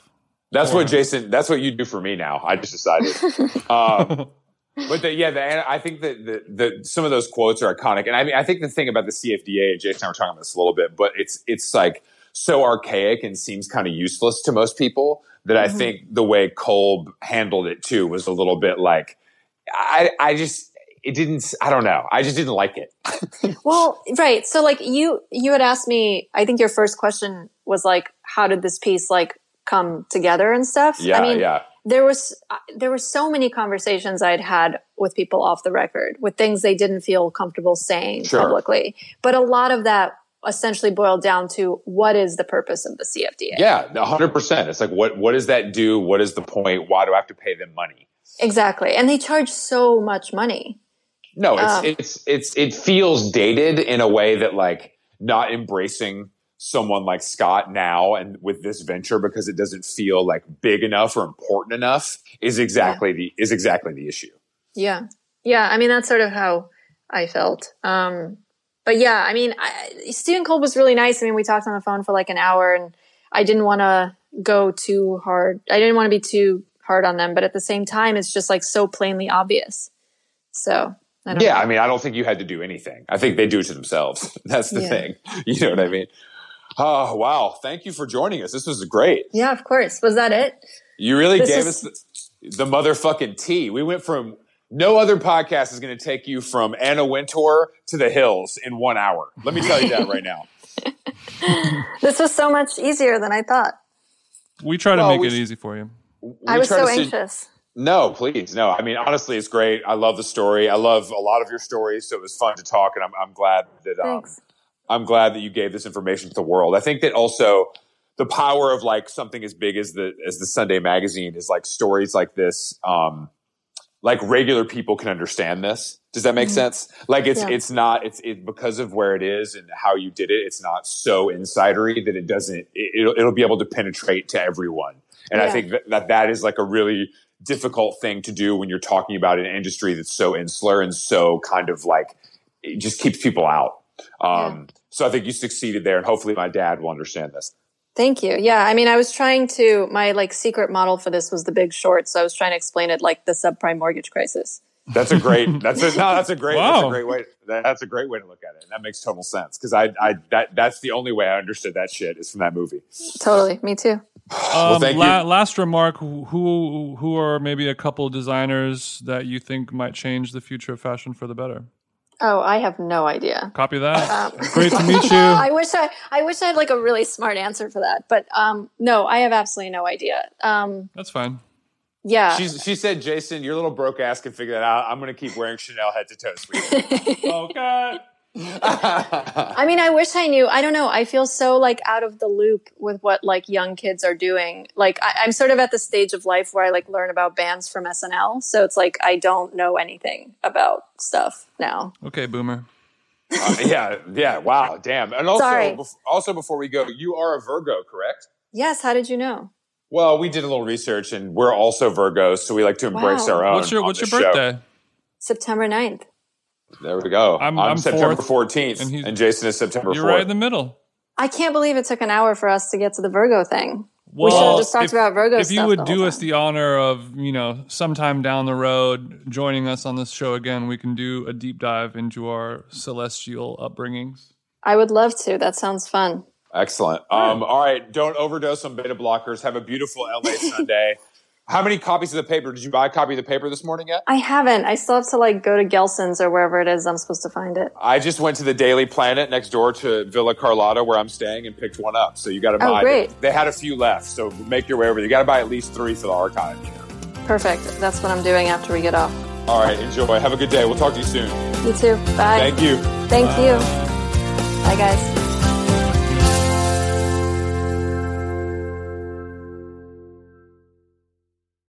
That's or, what Jason. That's what you do for me now. I just decided. um, but the, yeah, the, I think that the, the some of those quotes are iconic, and I mean I think the thing about the C F D A, and Jason and I were talking about this a little bit, but it's it's like so archaic and seems kind of useless to most people that mm-hmm. I think the way Kolb handled it too was a little bit like I I just. It didn't, I don't know. I just didn't like it. Well, right. So like you, you had asked me, I think your first question was like, how did this piece like come together and stuff? Yeah, I mean, yeah. there was, there were so many conversations I'd had with people off the record with things they didn't feel comfortable saying sure. publicly. But a lot of that essentially boiled down to what is the purpose of the C F D A? Yeah, one hundred percent. It's like, what, what does that do? What is the point? Why do I have to pay them money? Exactly. And they charge so much money. No, it's, um, it's it's it feels dated in a way that like not embracing someone like Scott now and with this venture because it doesn't feel like big enough or important enough is exactly yeah. the is exactly the issue. Yeah, yeah. I mean, that's sort of how I felt. Um, but yeah, I mean, I, Steven Kolb was really nice. I mean, we talked on the phone for like an hour, and I didn't want to go too hard. I didn't want to be too hard on them, but at the same time, it's just like so plainly obvious. So. I yeah, know. I mean, I don't think you had to do anything. I think they do it to themselves. That's the yeah. thing. You know what I mean? Oh, wow. Thank you for joining us. This was great. Yeah, of course. Was that it? You really this gave is- us the, the motherfucking tea. We went from no other podcast is going to take you from Anna Wintour to The Hills in one hour. Let me tell you that right now. This was so much easier than I thought. We try to well, make we, it easy for you. I was so to, anxious. No, please. No, I mean, honestly, it's great. I love the story. I love a lot of your stories. So it was fun to talk. And I'm, I'm glad that um, I'm glad that you gave this information to the world. I think that also the power of like something as big as the as the Sunday magazine is like stories like this. Um, like regular people can understand this. Does that make mm-hmm. sense? Like it's yeah. it's not it's it because of where it is and how you did it. It's not so insidery that it doesn't it, it'll, it'll be able to penetrate to everyone. And yeah. I think that, that that is like a really difficult thing to do when you're talking about an industry that's so insular and so kind of like it just keeps people out. Um, yeah. So I think you succeeded there, and hopefully my dad will understand this. Thank you. Yeah. I mean, I was trying to, my like secret model for this was The Big Short. So I was trying to explain it like the subprime mortgage crisis. That's a great, that's a, no, that's a great, wow. that's a great way. That, that's a great way to look at it. And that makes total sense. Cause I, I, that, that's the only way I understood that shit is from that movie. Totally. Me too. Well, um, la- last remark, who who are maybe a couple designers that you think might change the future of fashion for the better? Oh, I have no idea. Copy that. Um, Great to meet you. I wish I I wish I had like a really smart answer for that, but um, no, I have absolutely no idea. Um, That's fine. Yeah. She's, she said, Jason, your little broke ass can figure that out. I'm going to keep wearing Chanel head to toe, sweetie. Okay. I mean, I wish I knew. I don't know. I feel so like out of the loop with what like young kids are doing. Like I, I'm sort of at the stage of life where I like learn about bands from S N L. So it's like, I don't know anything about stuff now. Okay. Boomer. uh, yeah. Yeah. Wow. Damn. And also, bef- also before we go, you are a Virgo, correct? Yes. How did you know? Well, we did a little research and we're also Virgos. So we like to embrace wow. our own. What's your, what's your birthday? Show. September ninth. There we go. I'm, I'm, I'm September fourteenth, and, and Jason is September fourth. You're right in the middle. I can't believe it took an hour for us to get to the Virgo thing. Well, we should have just talked if, about Virgo if stuff. If you would do us the honor of, you know, sometime down the road joining us on this show again, we can do a deep dive into our celestial upbringings. I would love to. That sounds fun. Excellent. Um, all right. Don't overdose on beta blockers. Have a beautiful L A Sunday. How many copies of the paper? Did you buy a copy of the paper this morning yet? I haven't. I still have to like go to Gelson's or wherever it is I'm supposed to find it. I just went to the Daily Planet next door to Villa Carlotta where I'm staying and picked one up. So you got to buy oh, great. It. They had a few left. So make your way over there. You got to buy at least three for the archive. Perfect. That's what I'm doing after we get off. All right. Enjoy. Have a good day. We'll talk to you soon. You too. Bye. Thank you. Thank Bye. you. Bye, guys.